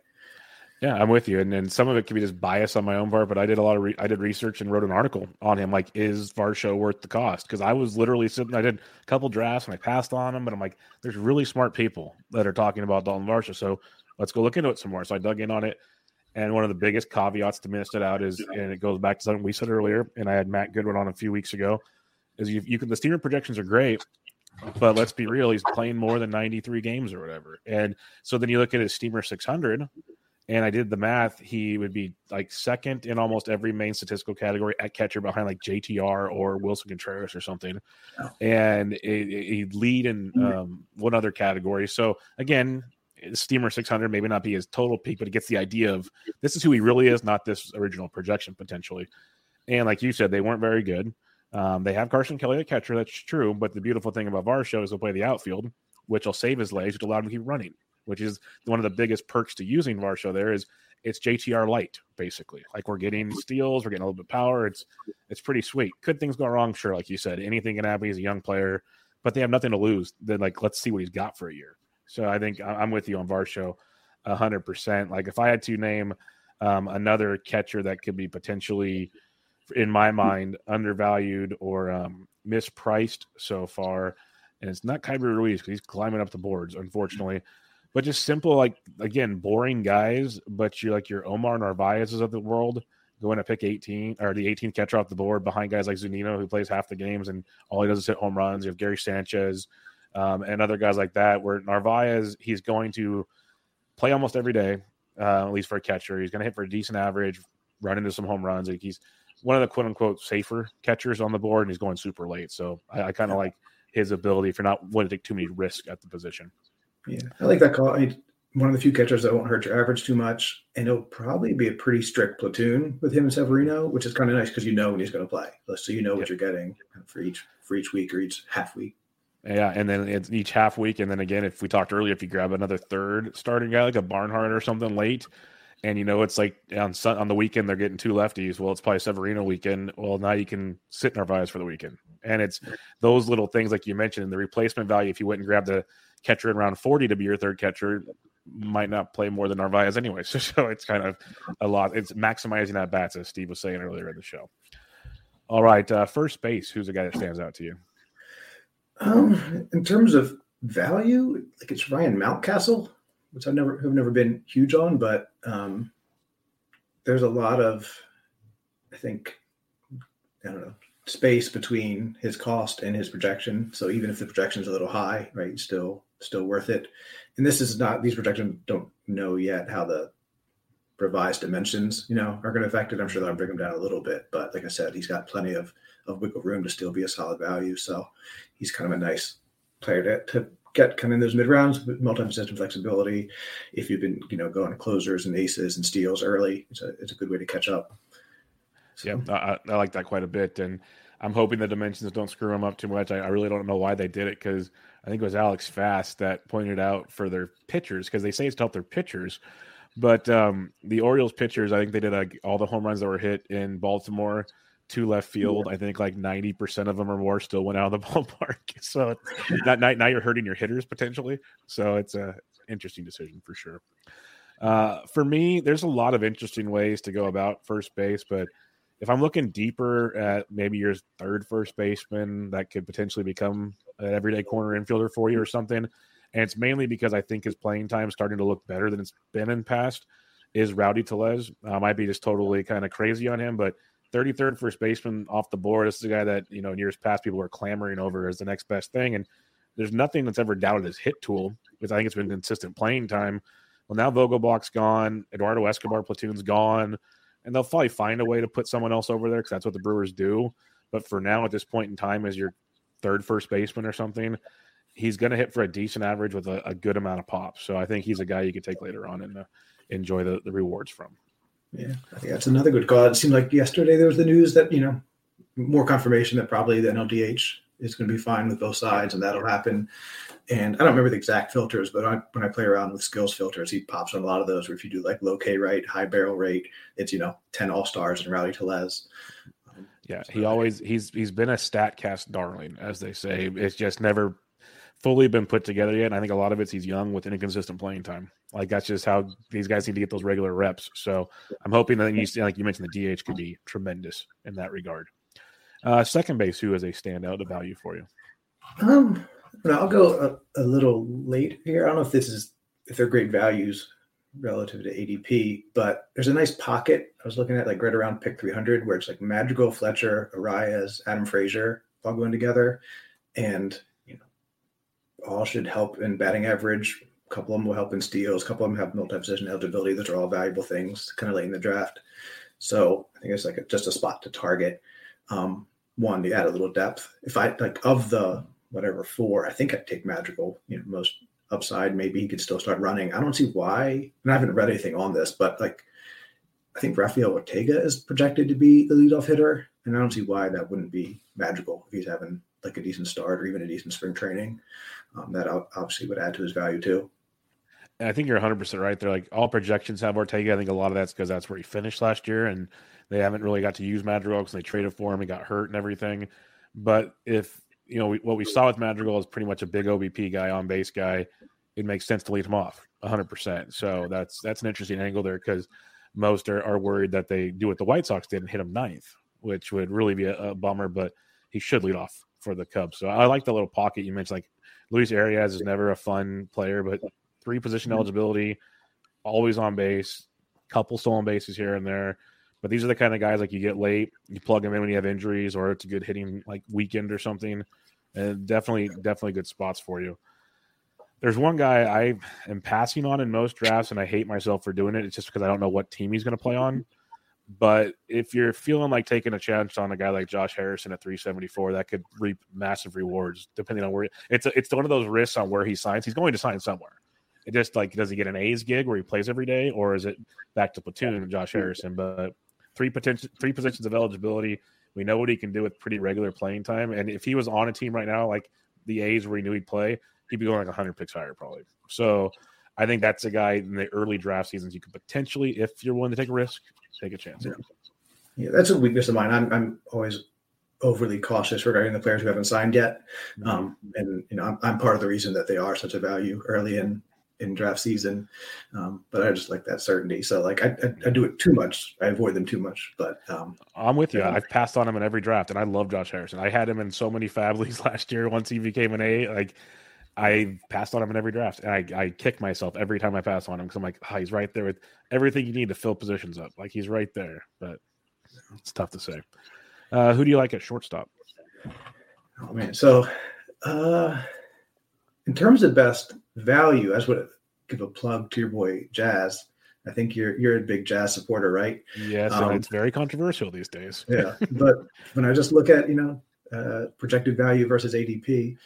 Yeah, I'm with you. And some of it could be just bias on my own part, but I did I did research and wrote an article on him, like, is Varsho worth the cost? Because I was literally sitting, I did a couple drafts and I passed on him, but I'm like, there's really smart people that are talking about Dalton Varsho, so let's go look into it some more. So I dug in on it, and one of the biggest caveats to me that stood out is, and it goes back to something we said earlier, and I had Matt Goodwin on a few weeks ago, is you can, the Steamer projections are great, but let's be real, he's playing more than 93 games or whatever. And so then you look at his Steamer 600, and I did the math. He would be like second in almost every main statistical category at catcher behind like JTR or Wilson Contreras or something. And he'd lead in one other category. So again, Steamer 600 maybe not be his total peak, but it gets the idea of this is who he really is, not this original projection potentially. And like you said, they weren't very good. They have Carson Kelly at catcher. That's true. But the beautiful thing about Varsho is he'll play the outfield, which will save his legs, which allowed him to keep running, which is one of the biggest perks to using Varsho there is it's JTR light, basically. Like, we're getting steals, we're getting a little bit of power. It's pretty sweet. Could things go wrong? Sure, like you said, anything can happen. He's a young player, but they have nothing to lose. They're like, let's see what he's got for a year. So I think I'm with you on Varsho 100%. Like, if I had to name another catcher that could be potentially, in my mind, undervalued or mispriced so far, and it's not Kaiber Ruiz because he's climbing up the boards, unfortunately. But just simple, like, again, boring guys, but you're like your Omar Narvaez's of the world going to pick 18 or the 18th catcher off the board behind guys like Zunino, who plays half the games and all he does is hit home runs. You have Gary Sanchez and other guys like that, where Narvaez, he's going to play almost every day, at least for a catcher. He's going to hit for a decent average, run into some home runs. Like, he's one of the quote unquote safer catchers on the board, and he's going super late. So I kind of like his ability if you're not willing to take too many risks at the position. Yeah, I like that call. I mean, one of the few catchers that won't hurt your average too much, and it'll probably be a pretty strict platoon with him and Severino, which is kind of nice because you know when he's going to play, so you know what you're getting for each week or each half week. Yeah, and then it's each half week, and then again, if we talked earlier, if you grab another third starting guy like a Barnhart or something late, and you know it's like on the weekend they're getting two lefties. Well, it's probably Severino weekend. Well, now you can sit Narvaez for the weekend, and it's those little things like you mentioned, the replacement value. If you went and grabbed the catcher in round 40 to be your third catcher, might not play more than Narvaez anyway. So it's kind of a lot. It's maximizing at bats, as Steve was saying earlier in the show. All right, first base. Who's the guy that stands out to you? In terms of value, like, it's Ryan Mountcastle, which I've never been huge on, but there's a lot of, space between his cost and his projection. So even if the projection is a little high, right, still worth it. And these projections don't know yet how the revised dimensions, are going to affect it. I'm sure that'll bring him down a little bit, but like I said, he's got plenty of wiggle room to still be a solid value. So he's kind of a nice player to get kind of in those mid rounds with multi-system flexibility. If you've been, going to closers and aces and steals early, it's a good way to catch up. So. Yeah, I like that quite a bit, and I'm hoping the dimensions don't screw him up too much. I really don't know why they did it, because I think it was Alex Fast that pointed out for their pitchers, because they say it's to help their pitchers, but the Orioles pitchers, I think they did all the home runs that were hit in Baltimore to left field. Yeah. I think like 90% of them or more still went out of the ballpark. So now you're hurting your hitters potentially. So it's an interesting decision for sure. For me, there's a lot of interesting ways to go about first base, but if I'm looking deeper at maybe your third first baseman that could potentially become an everyday corner infielder for you or something, and it's mainly because I think his playing time is starting to look better than it's been in past, is Rowdy Tellez. I might be just totally kind of crazy on him, but 33rd first baseman off the board, this is a guy that, in years past people were clamoring over as the next best thing, and there's nothing that's ever doubted his hit tool because I think it's been consistent playing time. Well, now Vogelbach's gone, Eduardo Escobar platoon's gone, and they'll probably find a way to put someone else over there because that's what the Brewers do. But for now, at this point in time, as your third first baseman or something, he's going to hit for a decent average with a good amount of pop. So I think he's a guy you could take later on and enjoy the rewards from. Yeah, I think that's another good call. It seemed like yesterday there was the news that, more confirmation that probably the NLDH is going to be fine with both sides, and that'll happen. And I don't remember the exact filters, but when I play around with skills filters, he pops on a lot of those where if you do like low K rate, high barrel rate, it's, 10 all-stars and Rowdy Tellez. He always, he's been a Statcast darling, as they say. It's just never fully been put together yet. And I think a lot of it's he's young with inconsistent playing time. Like, that's just how these guys need to get those regular reps. So I'm hoping that like you mentioned, the DH could be tremendous in that regard. Second base, who is a standout of value for you? I'll go a little late here. I don't know if if they're great values relative to ADP, but there's a nice pocket. I was looking at like right around pick 300, where it's like Madrigal, Fletcher, Arias, Adam Frazier all going together, and all should help in batting average. A couple of them will help in steals. A couple of them have multi-position eligibility. Those are all valuable things, kind of late in the draft. So I think it's like just a spot to target. One, to add a little depth. If I like of the whatever four, I think I'd take Madrigal, most upside. Maybe he could still start running. I don't see why, and I haven't read anything on this, but like I think Rafael Ortega is projected to be the leadoff hitter. And I don't see why that wouldn't be magical if he's having like a decent start or even a decent spring training. That obviously would add to his value too. And I think you're 100% right. They're like all projections have Ortega. I think a lot of that's because that's where he finished last year, and they haven't really got to use Madrigal because they traded for him and got hurt and everything. But if you know what we saw with Madrigal is pretty much a big OBP guy, on base guy, it makes sense to leave him off 100%. So that's an interesting angle there, because most are worried that they do what the White Sox did and hit him ninth, which would really be a bummer. But he should lead off for the Cubs. So I like the little pocket you mentioned. Like Luis Arias is never a fun player, but three position eligibility, always on base, couple stolen bases here and there. But these are the kind of guys like you get late, you plug them in when you have injuries, or it's a good hitting like weekend or something. And definitely good spots for you. There's one guy I am passing on in most drafts, and I hate myself for doing it. It's just because I don't know what team he's going to play on. But if you're feeling like taking a chance on a guy like Josh Harrison at 374, that could reap massive rewards depending on where it's one of those risks on where he signs. He's going to sign somewhere. It just like, does he get an A's gig where he plays every day, or is it back to platoon with Josh Harrison? But three positions of eligibility. We know what he can do with pretty regular playing time. And if he was on a team right now, like the A's where he knew he'd play, he'd be going like 100 picks higher probably. So I think that's a guy in the early draft seasons you could potentially, if you're willing to take a risk, take a chance. Yeah, that's a weakness of mine. I'm always overly cautious regarding the players who haven't signed yet. And you know, I'm part of the reason that they are such a value early in draft season. But I just like that certainty. So like I do it too much. I avoid them too much, but I'm with you. I've passed on him in every draft, and I love Josh Harrison. I had him in so many fab leagues last year. Once he became an A, like I passed on him in every draft, and I kick myself every time I pass on him, because I'm like, he's right there with everything you need to fill positions up. Like he's right there, but it's tough to say. Who do you like at shortstop? Oh man. So in terms of best value, I just would give a plug to your boy Jazz. I think you're a big Jazz supporter, right? Yes, and it's very controversial these days. Yeah, but when I just look at projected value versus ADP,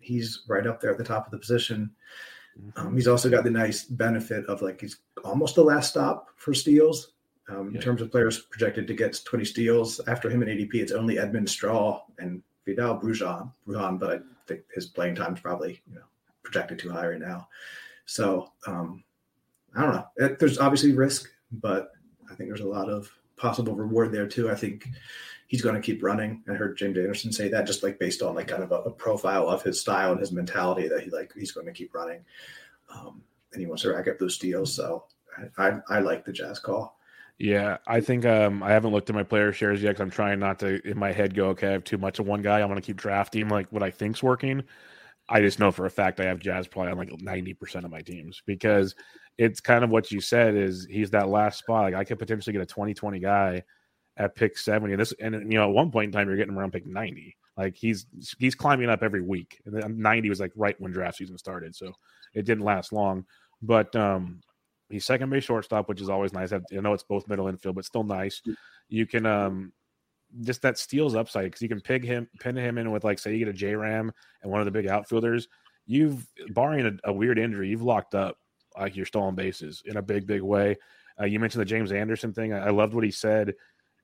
he's right up there at the top of the position. He's also got the nice benefit of like he's almost the last stop for steals. In terms of players projected to get 20 steals after him in ADP, it's only Edmund Straw and Vidal Brujan, but I think his playing time is probably projected too high right now. So I don't know. There's obviously risk, but I think there's a lot of possible reward there too. I think he's going to keep running. I heard James Anderson say that, just like based on like kind of a profile of his style and his mentality, that he's going to keep running. And he wants to rack up those steals. So I like the Jazz call. Yeah, I think I haven't looked at my player shares yet, because I'm trying not to in my head go, okay, I have too much of one guy. I'm going to keep drafting like what I think's working. I just know for a fact I have Jazz probably on like 90% of my teams, because it's kind of what you said is he's that last spot. Like I could potentially get a 2020 guy at pick 70. And at one point in time you're getting around pick 90. Like he's climbing up every week. And then 90 was like right when draft season started, so it didn't last long. But he's second base shortstop, which is always nice. I know it's both middle infield, but still nice. You can just that steals upside, because you can pin him in with, like, say you get a J-Ram and one of the big outfielders, you've, barring a weird injury, you've locked up like your stolen bases in a big way. You mentioned the James Anderson thing. I loved what he said.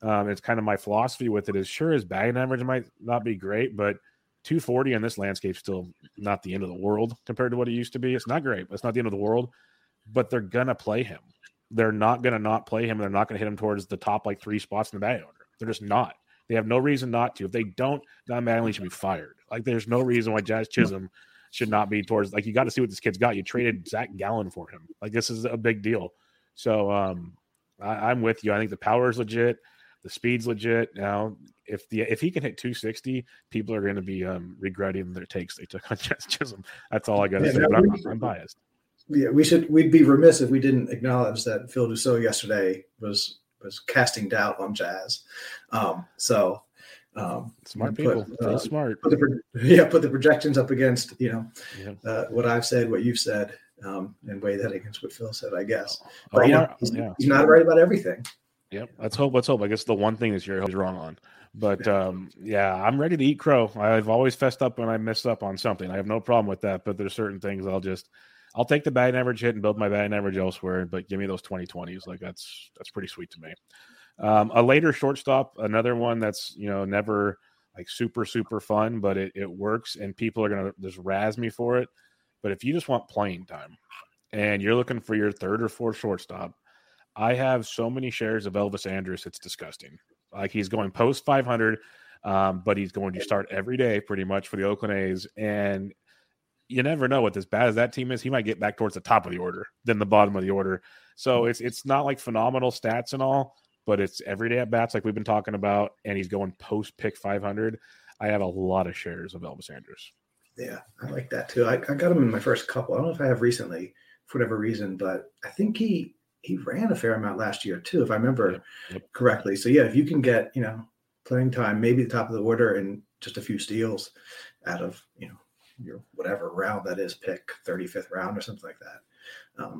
It's kind of my philosophy with it is, sure, his batting average might not be great, but 240 in this landscape is still not the end of the world compared to what it used to be. It's not great, but it's not the end of the world. But they're going to play him. They're not going to not play him. They're not going to hit him towards the top, like, three spots in the batting order. They're just not. They have no reason not to. If they don't, Don Mattingly should be fired. Like, there's no reason why Jazz Chisholm should not be towards. Like, you got to see what this kid's got. You traded Zach Gallen for him. Like, this is a big deal. So I'm with you. I think the power's legit. The speed's legit. Now, if he can hit 260, people are going to be regretting their takes they took on Jazz Chisholm. That's all I got to say. But I'm biased. Yeah, we'd be remiss if we didn't acknowledge that Phil Dussault yesterday was casting doubt on Jazz. Smart people. Smart. Put the projections up against, what I've said, what you've said, and weigh that against what Phil said, I guess. But he's not right about everything. Yep. Let's hope. I guess the one thing this year he's wrong on. But I'm ready to eat crow. I've always fessed up when I mess up on something. I have no problem with that, but there's certain things I'll take the batting average hit and build my batting average elsewhere, but give me those 2020s. Like that's pretty sweet to me. A later shortstop, another one that's, you know, never like super, super fun, but it works, and people are going to just razz me for it. But if you just want playing time and you're looking for your third or fourth shortstop, I have so many shares of Elvis Andrus. It's disgusting. Like, he's going post 500, but he's going to start every day pretty much for the Oakland A's. And you never know, with as bad as that team is, he might get back towards the top of the order than the bottom of the order. So it's not like phenomenal stats and all, but it's everyday at bats like we've been talking about, and he's going post pick 500. I have a lot of shares of Elvis Andrus. Yeah, I like that too. I got him in my first couple. I don't know if I have recently for whatever reason, but I think he ran a fair amount last year too, if I remember correctly. So yeah, if you can get, you know, playing time, maybe the top of the order, and just a few steals out of, you know, your whatever round that is, pick 35th round or something like that.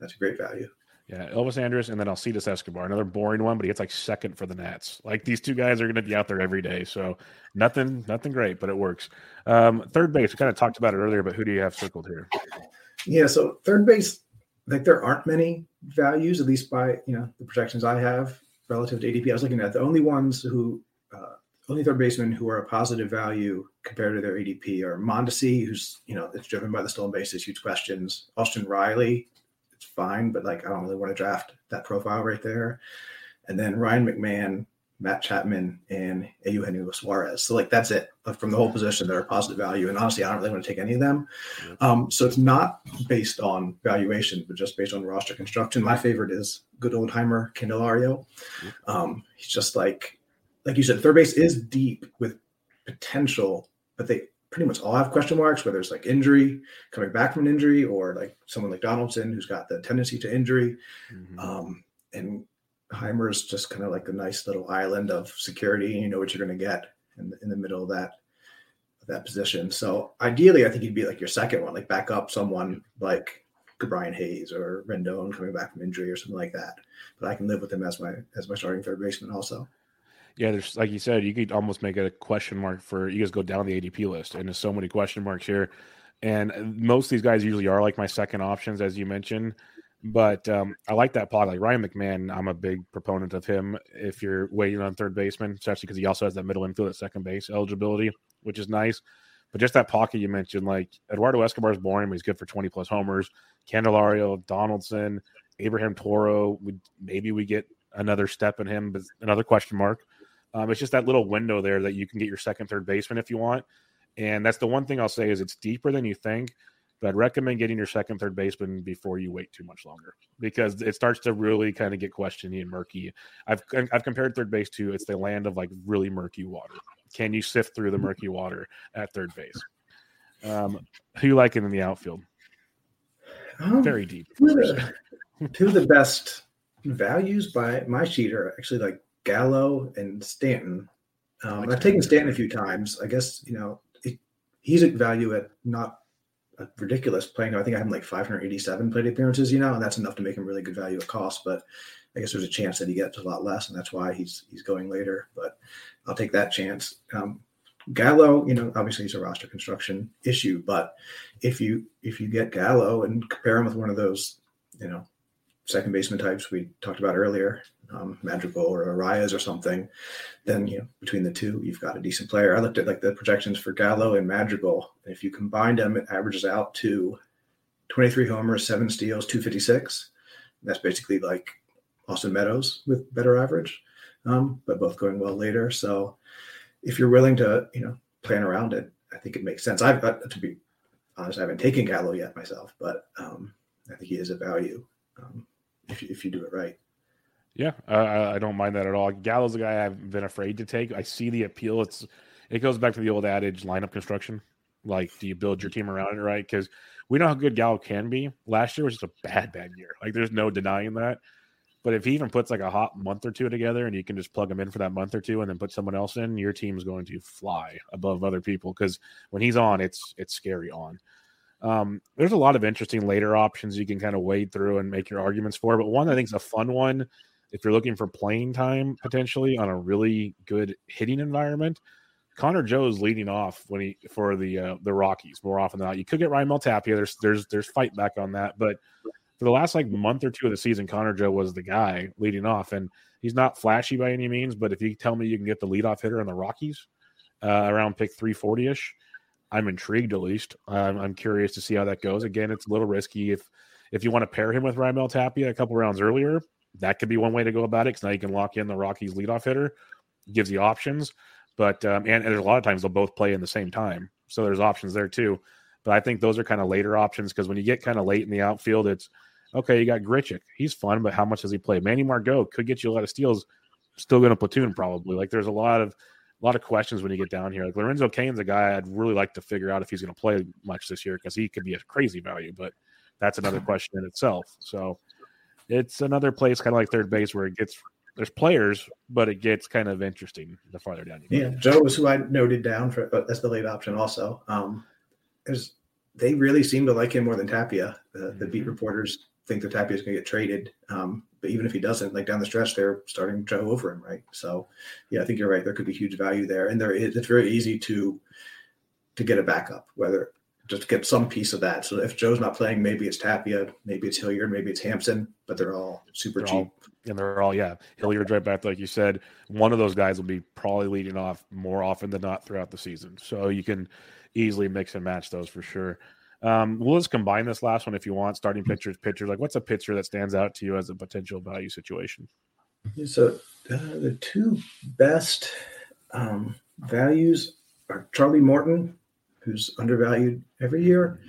That's a great value. Yeah, Elvis Andrus, and then Alcides Escobar, another boring one, but he gets like second for the Nats. Like, these two guys are going to be out there every day, so nothing great, but it works. Third base, we kind of talked about it earlier, but who do you have circled here? Yeah, so third base, like, there aren't many values, at least by, you know, the projections I have relative to ADP. I was looking at the only ones who, only third basemen who are a positive value compared to their ADP are Mondesi, who's, you know, it's driven by the stolen bases, huge questions. Austin Riley. It's fine, but like, I don't really want to draft that profile right there. And then Ryan McMahon, Matt Chapman, and Eugenio Suarez. So like, that's it from the whole position that are positive value. And honestly, I don't really want to take any of them. So it's not based on valuation, but just based on roster construction. My favorite is good old Heimer Candelario. He's just like you said, third base is deep with potential, but they pretty much all have question marks, whether it's like injury, coming back from an injury, or like someone like Donaldson, who's got the tendency to injury. And Heimer's just kind of like a nice little island of security, and you know what you're going to get in the middle of that position. So ideally, I think he'd be like your second one, like back up someone like Brian Hayes or Rendon coming back from injury or something like that. But I can live with him as my starting third baseman also. Yeah, there's, like you said, you could almost make a question mark for, you guys go down the ADP list, and there's so many question marks here. And most of these guys usually are like my second options, as you mentioned. But I like that pod. Like Ryan McMahon, I'm a big proponent of him if you're waiting on third baseman, especially because he also has that middle infield at second base eligibility, which is nice. But just that pocket you mentioned, like Eduardo Escobar is boring, but he's good for 20-plus homers. Candelario, Donaldson, Abraham Toro, maybe we get another step in him, but another question mark. It's just that little window there that you can get your second, third baseman if you want. And that's the one thing I'll say is it's deeper than you think, but I'd recommend getting your second, third baseman before you wait too much longer, because it starts to really kind of get questiony and murky. I've compared third base to, it's the land of like really murky water. Can you sift through the murky water at third base? Who you liking in the outfield? Very deep. Two of the best values by my sheet are actually like Gallo and Stanton. And I've taken Stanton a few times. I guess, you know, he's a value at not a ridiculous playing. I think I have him like 587 plate appearances, you know, and that's enough to make him really good value at cost. But I guess there's a chance that he gets a lot less, and that's why he's going later. But I'll take that chance. Gallo, you know, obviously he's a roster construction issue, but if you get Gallo and compare him with one of those, you know, second baseman types we talked about earlier, Madrigal or Arias or something, then, you know, between the two, you've got a decent player. I looked at like the projections for Gallo and Madrigal. And if you combine them, it averages out to 23 homers, 7 steals, 256. That's basically like Austin Meadows with better average, but both going well later. So if you're willing to, you know, plan around it, I think it makes sense. I've got to be honest, I haven't taken Gallo yet myself, but I think he is a value. If you do it right. Yeah, I don't mind that at all. Gallo's a guy I've been afraid to take. I see the appeal. It goes back to the old adage, lineup construction. Like, do you build your team around it right? Because we know how good Gallo can be. Last year was just a bad year. Like, there's no denying that. But if he even puts like a hot month or two together, and you can just plug him in for that month or two and then put someone else in, your team's going to fly above other people, because when he's on, it's scary on. There's a lot of interesting later options you can kind of wade through and make your arguments for, but one I think is a fun one if you're looking for playing time potentially on a really good hitting environment. Connor Joe is leading off when for the Rockies more often than not. You could get Ryan Mel Tapia. There's fight back on that, but for the last like month or two of the season, Connor Joe was the guy leading off, and he's not flashy by any means, but if you tell me you can get the leadoff hitter in the Rockies around pick 340-ish, I'm intrigued at least. I'm curious to see how that goes. Again, it's a little risky. If you want to pair him with Ryan Mel Tapia a couple rounds earlier, that could be one way to go about it, because now you can lock in the Rockies leadoff hitter. It gives you options. But and there's a lot of times they'll both play in the same time. So there's options there too. But I think those are kind of later options, because when you get kind of late in the outfield, it's, okay, you got Grichuk. He's fun, but how much does he play? Manny Margot could get you a lot of steals. Still going to platoon probably. Like there's a lot of questions when you get down here. Like Lorenzo Cain's a guy I'd really like to figure out if he's going to play much this year, because he could be a crazy value, but that's another question in itself. So it's another place kind of like third base where it gets – there's players, but it gets kind of interesting the farther down you go. Yeah, Joe was who I noted down for as the late option also. They really seem to like him more than Tapia. The beat reporters think that Tapia is going to get traded, but even if he doesn't, like down the stretch, they're starting Joe over him, right? So, yeah, I think you're right. There could be huge value there, and there is, it's very easy to get a backup, whether just get some piece of that. So if Joe's not playing, maybe it's Tapia, maybe it's Hilliard, maybe it's Hampson, but they're all cheap. And they're all, yeah, Hilliard's right back, like you said. One of those guys will be probably leading off more often than not throughout the season. So you can easily mix and match those for sure. We'll just combine this last one if you want. Starting pitchers. Like, what's a pitcher that stands out to you as a potential value situation? So the two best values are Charlie Morton, who's undervalued every year,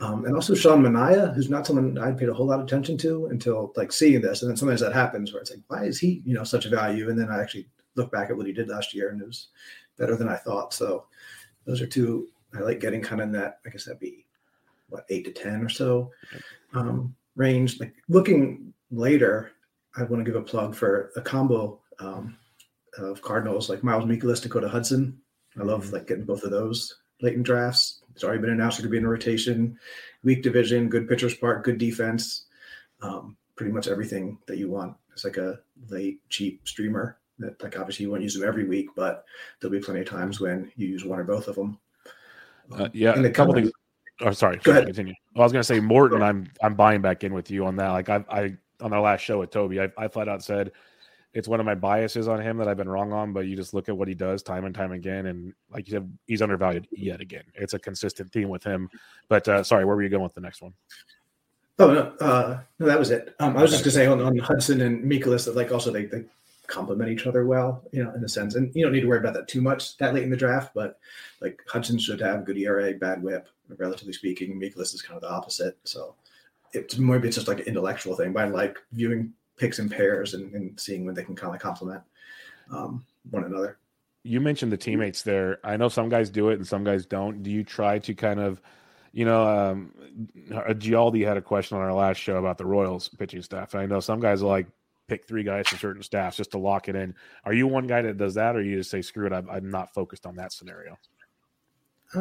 and also Sean Manaea, who's not someone I'd paid a whole lot of attention to until like seeing this. And then sometimes that happens where it's like, why is he, you know, such a value? And then I actually look back at what he did last year, and it was better than I thought. So those are two I like getting kind of in that, I guess that'd be what, 8 to 10 or so range. Like looking later, I want to give a plug for a combo of Cardinals, like Miles Mikolas, Dakota Hudson. I love like getting both of those late in drafts. It's already been announced it could be in rotation, weak division, good pitcher's park, good defense, pretty much everything that you want. It's like a late, cheap streamer that, like, obviously you won't use them every week, but there'll be plenty of times when you use one or both of them. Yeah, and a couple things. Oh, sorry. Go ahead. Continue. Well, I was going to say Morton. I'm buying back in with you on that. Like I on our last show with Toby, I flat out said it's one of my biases on him that I've been wrong on, but you just look at what he does time and time again. And like you said, he's undervalued yet again. It's a consistent theme with him. But sorry, where were you going with the next one? Oh, no, that was it. I was just going to say on Hudson and Mikolas that, like, also they complement each other well, you know, in a sense. And you don't need to worry about that too much that late in the draft, but like Hudson should have good ERA, bad whip, relatively speaking. Mikolas is kind of the opposite. So it's more, it's just like an intellectual thing, but I like viewing picks and pairs and seeing when they can kind of complement one another. You mentioned the teammates there. I know some guys do it and some guys don't. Do you try to kind of, you know, Gialdi had a question on our last show about the Royals pitching staff. And I know some guys will like pick three guys from certain staffs just to lock it in. Are you one guy that does that, or you just say, screw it, I'm not focused on that scenario? I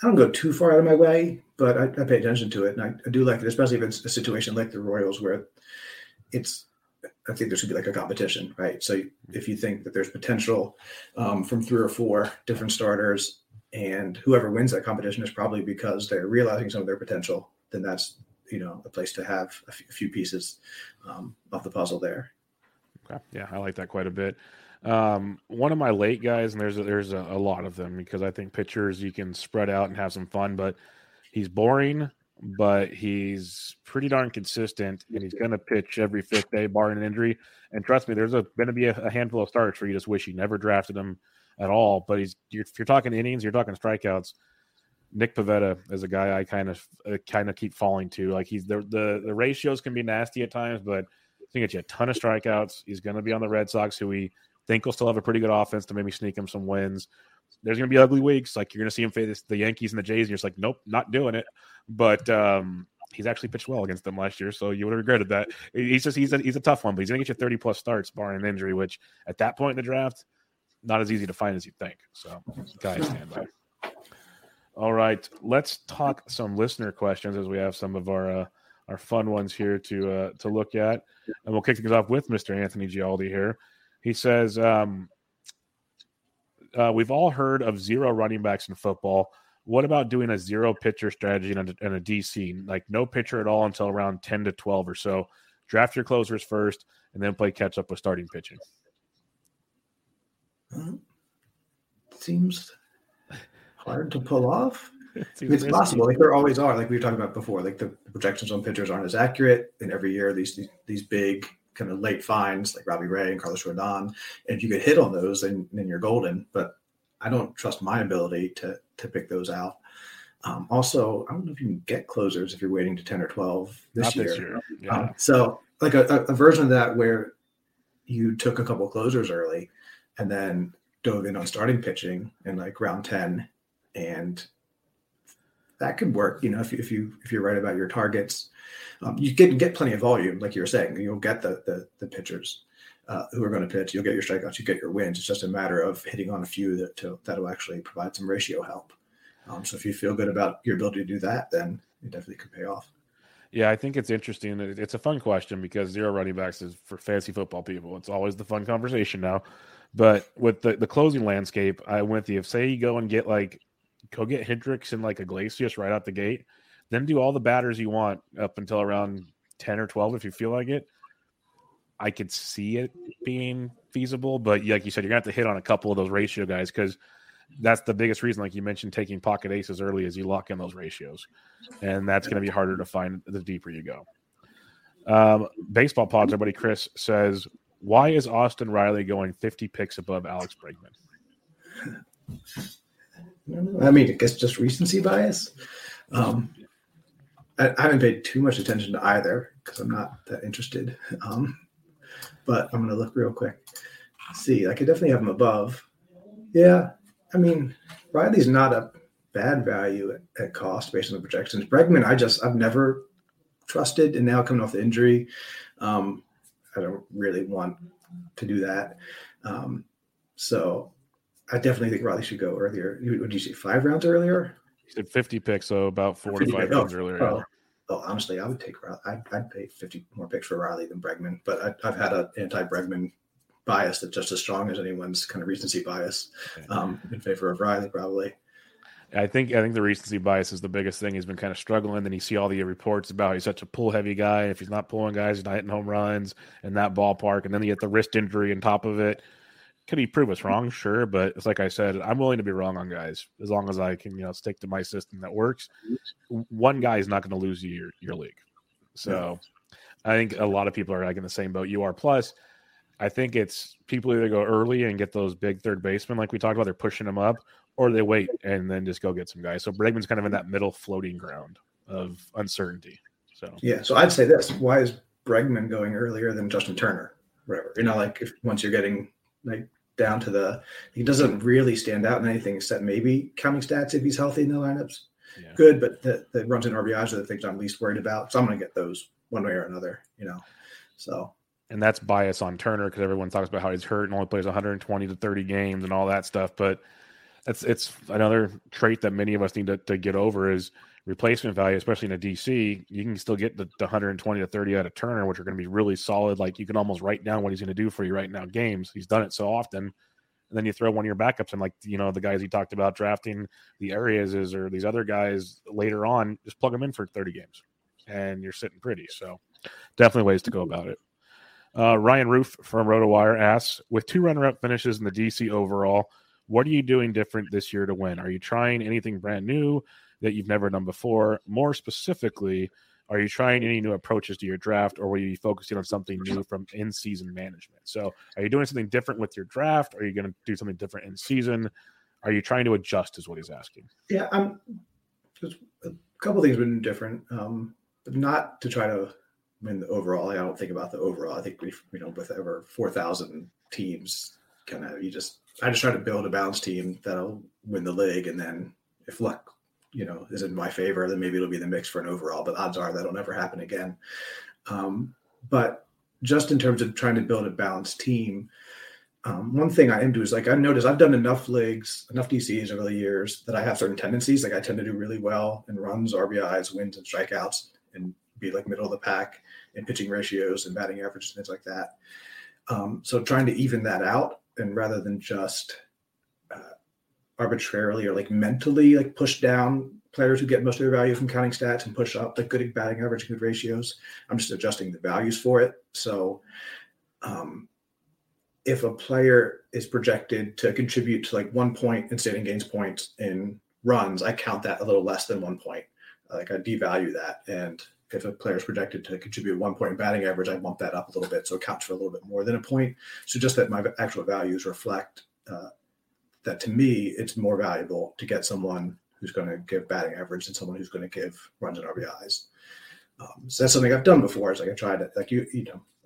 don't go too far out of my way, but I pay attention to it. And I do like it, especially if it's a situation like the Royals where it's, I think there should be like a competition, right? So if you think that there's potential from three or four different starters, and whoever wins that competition is probably because they're realizing some of their potential, then that's, you know, a place to have a few pieces of the puzzle there. Okay. Yeah. I like that quite a bit. One of my late guys, and there's a lot of them, because I think pitchers you can spread out and have some fun, but he's boring, but he's pretty darn consistent, and he's going to pitch every fifth day barring an injury. And trust me, there's going to be a handful of starts where you just wish you never drafted him at all. But if you're talking innings, you're talking strikeouts. Nick Pivetta is a guy I kind of keep falling to. Like he's the ratios can be nasty at times, but he's going to get you a ton of strikeouts. He's going to be on the Red Sox, who we think will still have a pretty good offense to maybe sneak him some wins. There's going to be ugly weeks. Like you're going to see him face the Yankees and the Jays, and you're just like, nope, not doing it. But he's actually pitched well against them last year, so you would have regretted that. He's a tough one, but he's going to get you 30-plus starts barring an injury, which at that point in the draft, not as easy to find as you think. So guys, stand by. All right, let's talk some listener questions as we have some of our fun ones here to look at. And we'll kick things off with Mr. Anthony Gialdi here. He says, we've all heard of zero running backs in football. What about doing a zero pitcher strategy and a DC, like no pitcher at all until around 10 to 12 or so? Draft your closers first and then play catch up with starting pitching. Seems hard to pull off. It's possible. Like there always are, like we were talking about before, like the projections on pitchers aren't as accurate. And every year, these big kind of late finds like Robbie Ray and Carlos Rodon, and if you get hit on those, then you're golden. But I don't trust my ability to pick those out. Also, I don't know if you can get closers if you're waiting to 10 or 12 this year. Yeah. So like a version of that where you took a couple closers early and then dove in on starting pitching in like round 10. And that could work. You know, if you're right about your targets, you can get plenty of volume. Like you were saying, you'll get the pitchers who are going to pitch. You'll get your strikeouts. You get your wins. It's just a matter of hitting on a few that'll actually provide some ratio help. So if you feel good about your ability to do that, then it definitely could pay off. Yeah, I think it's interesting. It's a fun question because zero running backs is for fantasy football people. It's always the fun conversation now. But with the closing landscape, I'm with you. If, say, you go get Hendricks and like Iglesias right out the gate, then do all the batters you want up until around 10 or 12 if you feel like it. I could see it being feasible, but like you said, you're going to have to hit on a couple of those ratio guys because – that's the biggest reason, like you mentioned, taking pocket aces early as you lock in those ratios. And that's going to be harder to find the deeper you go. Baseball Pods, our buddy Chris says, why is Austin Riley going 50 picks above Alex Bregman? I mean, I guess just recency bias. I haven't paid too much attention to either because I'm not that interested. But I'm going to look real quick. See, I could definitely have him above. Yeah. I mean, Riley's not a bad value at cost based on the projections. Bregman, I've never trusted, and now coming off the injury, I don't really want to do that. So I definitely think Riley should go earlier. Would you say 5 rounds earlier? He said 50 picks, so about 45 rounds earlier. Oh, honestly, I would take Riley. I'd pay 50 more picks for Riley than Bregman, but I've had an anti-Bregman bias that's just as strong as anyone's kind of recency bias in favor of Riley, probably. I think the recency bias is the biggest thing. He's been kind of struggling. Then you see all the reports about he's such a pull-heavy guy. If he's not pulling guys, he's not hitting home runs in that ballpark. And then you get the wrist injury on top of it. Could he prove us wrong? Sure. But it's like I said, I'm willing to be wrong on guys as long as I can, stick to my system that works. One guy is not going to lose your league. So I think a lot of people are like in the same boat you are. Plus, I think it's people either go early and get those big third basemen like we talked about, they're pushing them up, or they wait and then just go get some guys. So Bregman's kind of in that middle floating ground of uncertainty. So I'd say this. Why is Bregman going earlier than Justin Turner? Whatever. Once you're getting down to he doesn't really stand out in anything except maybe counting stats if he's healthy in the lineups. Yeah. Good, but the runs and RBIs are the things I'm least worried about. So I'm going to get those one way or another, so. And that's bias on Turner because everyone talks about how he's hurt and only plays 120 to 30 games and all that stuff. But it's another trait that many of us need to get over is replacement value, especially in a DC. You can still get the 120 to 30 out of Turner, which are going to be really solid. Like you can almost write down what he's going to do for you right now. Games. He's done it so often. And then you throw one of your backups and the guys he talked about drafting the areas or these other guys later on, just plug them in for 30 games and you're sitting pretty. So definitely ways to go about it. Ryan Roof from RotoWire asks, with 2 runner-up finishes in the DC overall, what are you doing different this year to win? Are you trying anything brand new that you've never done before? More specifically, are you trying any new approaches to your draft, or will you be focusing on something new from in-season management? So are you doing something different with your draft? Are you going to do something different in season? Are you trying to adjust is what he's asking? Yeah, just a couple of things have been different, but not to try to – the overall, I don't think about the overall. I think with over 4,000 teams, I just try to build a balanced team that'll win the league. And then if luck, is in my favor, then maybe it'll be the mix for an overall, but odds are that'll never happen again. But just in terms of trying to build a balanced team, one thing I am doing is I've noticed I've done enough leagues, enough DCs over the years that I have certain tendencies. I tend to do really well in runs, RBIs, wins, and strikeouts, and be middle of the pack in pitching ratios and batting averages and things like that. So trying to even that out, and rather than just arbitrarily or like mentally like push down players who get most of their value from counting stats and push up like good batting average and good ratios. I'm just adjusting the values for it. So if a player is projected to contribute to like 1 point in standing gains points in runs, I count that a little less than 1 point. Like I devalue that. And if a player is projected to contribute 1 point in batting average, I bump that up a little bit. So it counts for a little bit more than a point. So just that my actual values reflect that to me, it's more valuable to get someone who's going to give batting average than someone who's going to give runs and RBIs. So that's something I've done before. It's like I tried it. Like,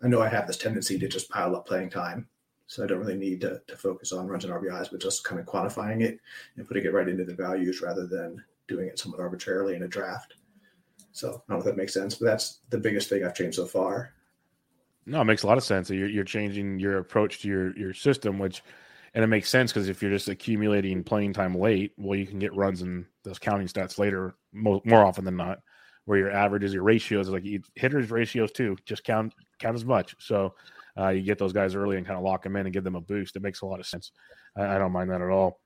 I know I have this tendency to just pile up playing time. So I don't really need to focus on runs and RBIs, but just kind of quantifying it and putting it right into the values rather than doing it somewhat arbitrarily in a draft. So I don't know if that makes sense, but that's the biggest thing I've changed so far. No, it makes a lot of sense. You're changing your approach to your system, which, and it makes sense because if you're just accumulating playing time late, well, you can get runs and those counting stats later more often than not, where your averages, your ratios, like hitters' ratios too, just count as much. So you get those guys early and kind of lock them in and give them a boost. It makes a lot of sense. I don't mind that at all.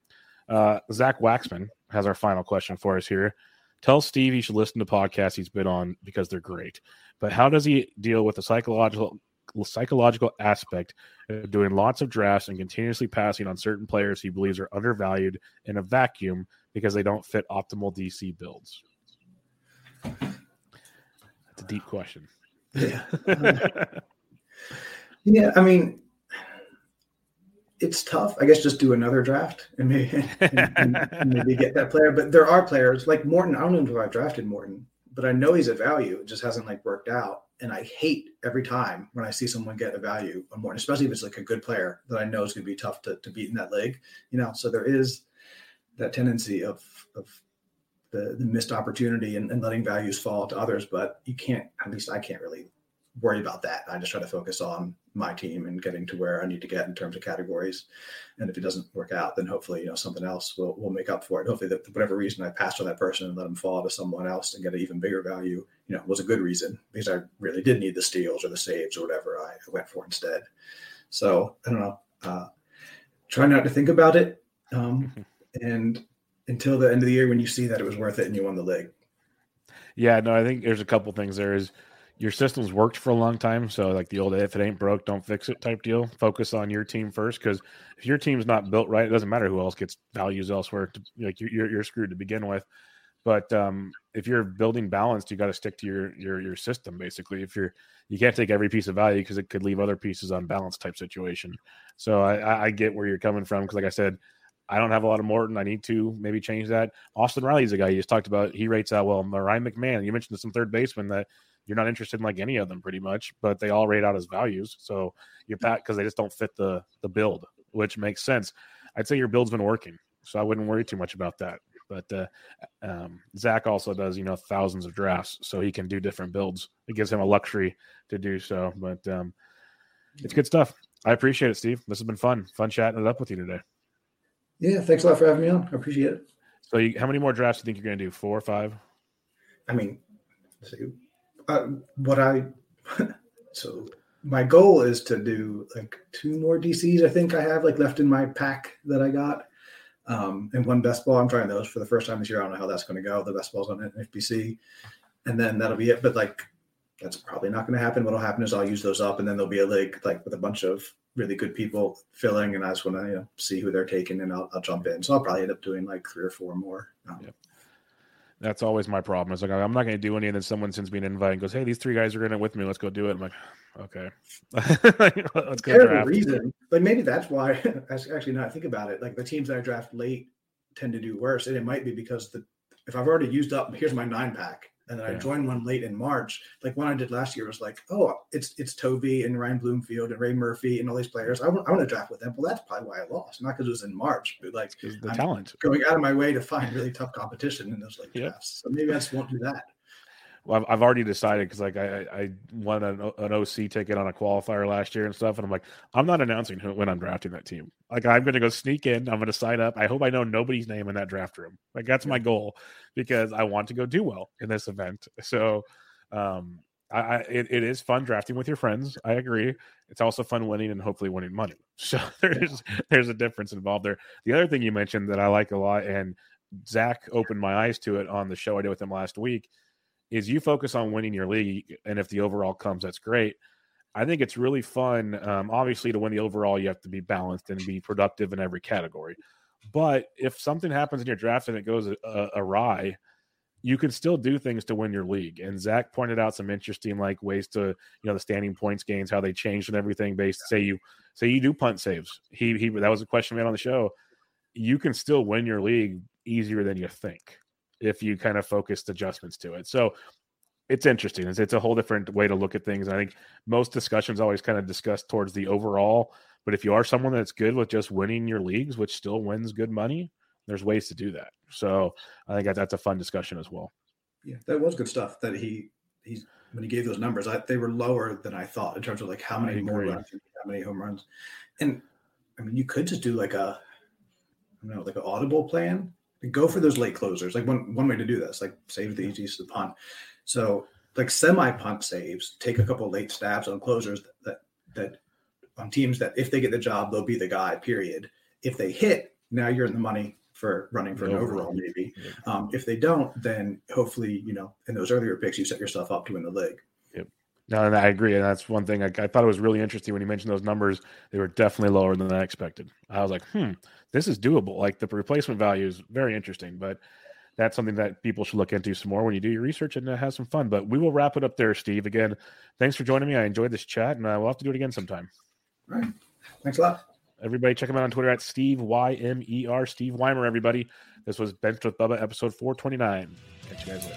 Zach Waxman has our final question for us here. Tell Steve he should listen to podcasts he's been on because they're great. But how does he deal with the psychological aspect of doing lots of drafts and continuously passing on certain players he believes are undervalued in a vacuum because they don't fit optimal DC builds? That's a deep question. Yeah. Yeah, I mean, it's tough. I guess just do another draft and maybe get that player. But there are players like Morton. I don't know if I've drafted Morton, but I know he's a value. It just hasn't like worked out. And I hate every time when I see someone get a value on Morton, especially if it's like a good player that I know is going to be tough to beat in that league, you know? So there is that tendency of the missed opportunity and letting values fall to others, but you can't, at least I can't really worry about that. I just try to focus on my team and getting to where I need to get in terms of categories. And if it doesn't work out, then hopefully, something else will make up for it. Hopefully that whatever reason I passed on that person and let them fall to someone else and get an even bigger value, was a good reason because I really did need the steals or the saves or whatever I went for instead. So I don't know, try not to think about it. And until the end of the year, when you see that it was worth it and you won the league. Yeah, no, I think there's a couple things there is, your system's worked for a long time. So like the old, if it ain't broke, don't fix it type deal, focus on your team first. Cause if your team's not built right, it doesn't matter who else gets values elsewhere. You're screwed to begin with. But if you're building balanced, you got to stick to your system. Basically, if you can't take every piece of value cause it could leave other pieces unbalanced type situation. So I get where you're coming from. Cause like I said, I don't have a lot of Morton. I need to maybe change that. Austin Riley's a guy you just talked about. He rates out well. Ryan McMahon, you mentioned some third baseman that you're not interested in like any of them pretty much, but they all rate out as values. So you're back because they just don't fit the build, which makes sense. I'd say your build's been working, so I wouldn't worry too much about that. But Zach also does, thousands of drafts, so he can do different builds. It gives him a luxury to do so, but it's good stuff. I appreciate it, Steve. This has been fun chatting it up with you today. Yeah, thanks a lot for having me on. I appreciate it. So how many more drafts do you think you're going to do, 4 or 5? I mean, let's see. So my goal is to do like 2 more DCs. I think I have like left in my pack that I got, and 1 best ball. I'm trying those for the first time this year. I don't know how that's going to go. The best ball's on NFBC, and then that'll be it. But like, that's probably not going to happen. What'll happen is I'll use those up, and then there'll be a league like with a bunch of really good people filling, and I just want to see who they're taking, and I'll jump in. So I'll probably end up doing like 3 or 4 more. Yep. That's always my problem. It's like, I'm not going to do any, and then someone sends me an invite and goes, hey, these 3 guys are in it with me. Let's go do it. I'm like, okay. Let's go draft. Reason, but maybe that's why, actually now I think about it, like the teams that I draft late tend to do worse. And it might be because if I've already used up, here's my 9-pack, and then I joined one late in March, like one I did last year was like, oh, it's Toby and Ryan Bloomfield and Ray Murphy and all these players. I want to draft with them. Well, that's probably why I lost. Not because it was in March, but like the talent going out of my way to find really tough competition in those drafts. So maybe I just won't do that. Well, I've already decided because like I won an OC ticket on a qualifier last year and stuff. And I'm like, I'm not announcing when I'm drafting that team. Like I'm going to go sneak in. I'm going to sign up. I hope I know nobody's name in that draft room. Like that's my goal because I want to go do well in this event. So It is fun drafting with your friends. I agree. It's also fun winning and hopefully winning money. So there's a difference involved there. The other thing you mentioned that I like a lot, and Zach opened my eyes to it on the show I did with him last week, is you focus on winning your league, and if the overall comes, that's great. I think it's really fun. Obviously, to win the overall, you have to be balanced and be productive in every category. But if something happens in your draft and it goes awry, you can still do things to win your league. And Zach pointed out some interesting ways to, the standing points gains, how they changed and everything based. Say you do punt saves. He that was a question we had on the show. You can still win your league easier than you think if you kind of focused adjustments to it. So it's interesting. It's a whole different way to look at things. And I think most discussions always kind of discuss towards the overall, but if you are someone that's good with just winning your leagues, which still wins good money, there's ways to do that. So I think that's a fun discussion as well. Yeah, that was good stuff that he's when he gave those numbers, they were lower than I thought in terms of how many more runs, how many home runs. And I mean, you could just do an audible plan and go for those late closers. One way to do this, save the easiest of the punt. So semi-punt saves, take a couple late stabs on closers that on teams that if they get the job, they'll be the guy, period. If they hit, now you're in the money for running for an overall, maybe. Yeah. If they don't, then hopefully, in those earlier picks, you set yourself up to win the league. Yep. No, and I agree. And that's one thing I thought it was really interesting when you mentioned those numbers. They were definitely lower than I expected. I was like, this is doable. The replacement value is very interesting, but that's something that people should look into some more when you do your research and have some fun. But we will wrap it up there, Steve. Again, thanks for joining me. I enjoyed this chat, and we'll have to do it again sometime. All right. Thanks a lot. Everybody, check him out on Twitter at Steve Ymer, Steve Weimer, everybody. This was Benched with Bubba, episode 429. Catch you guys later.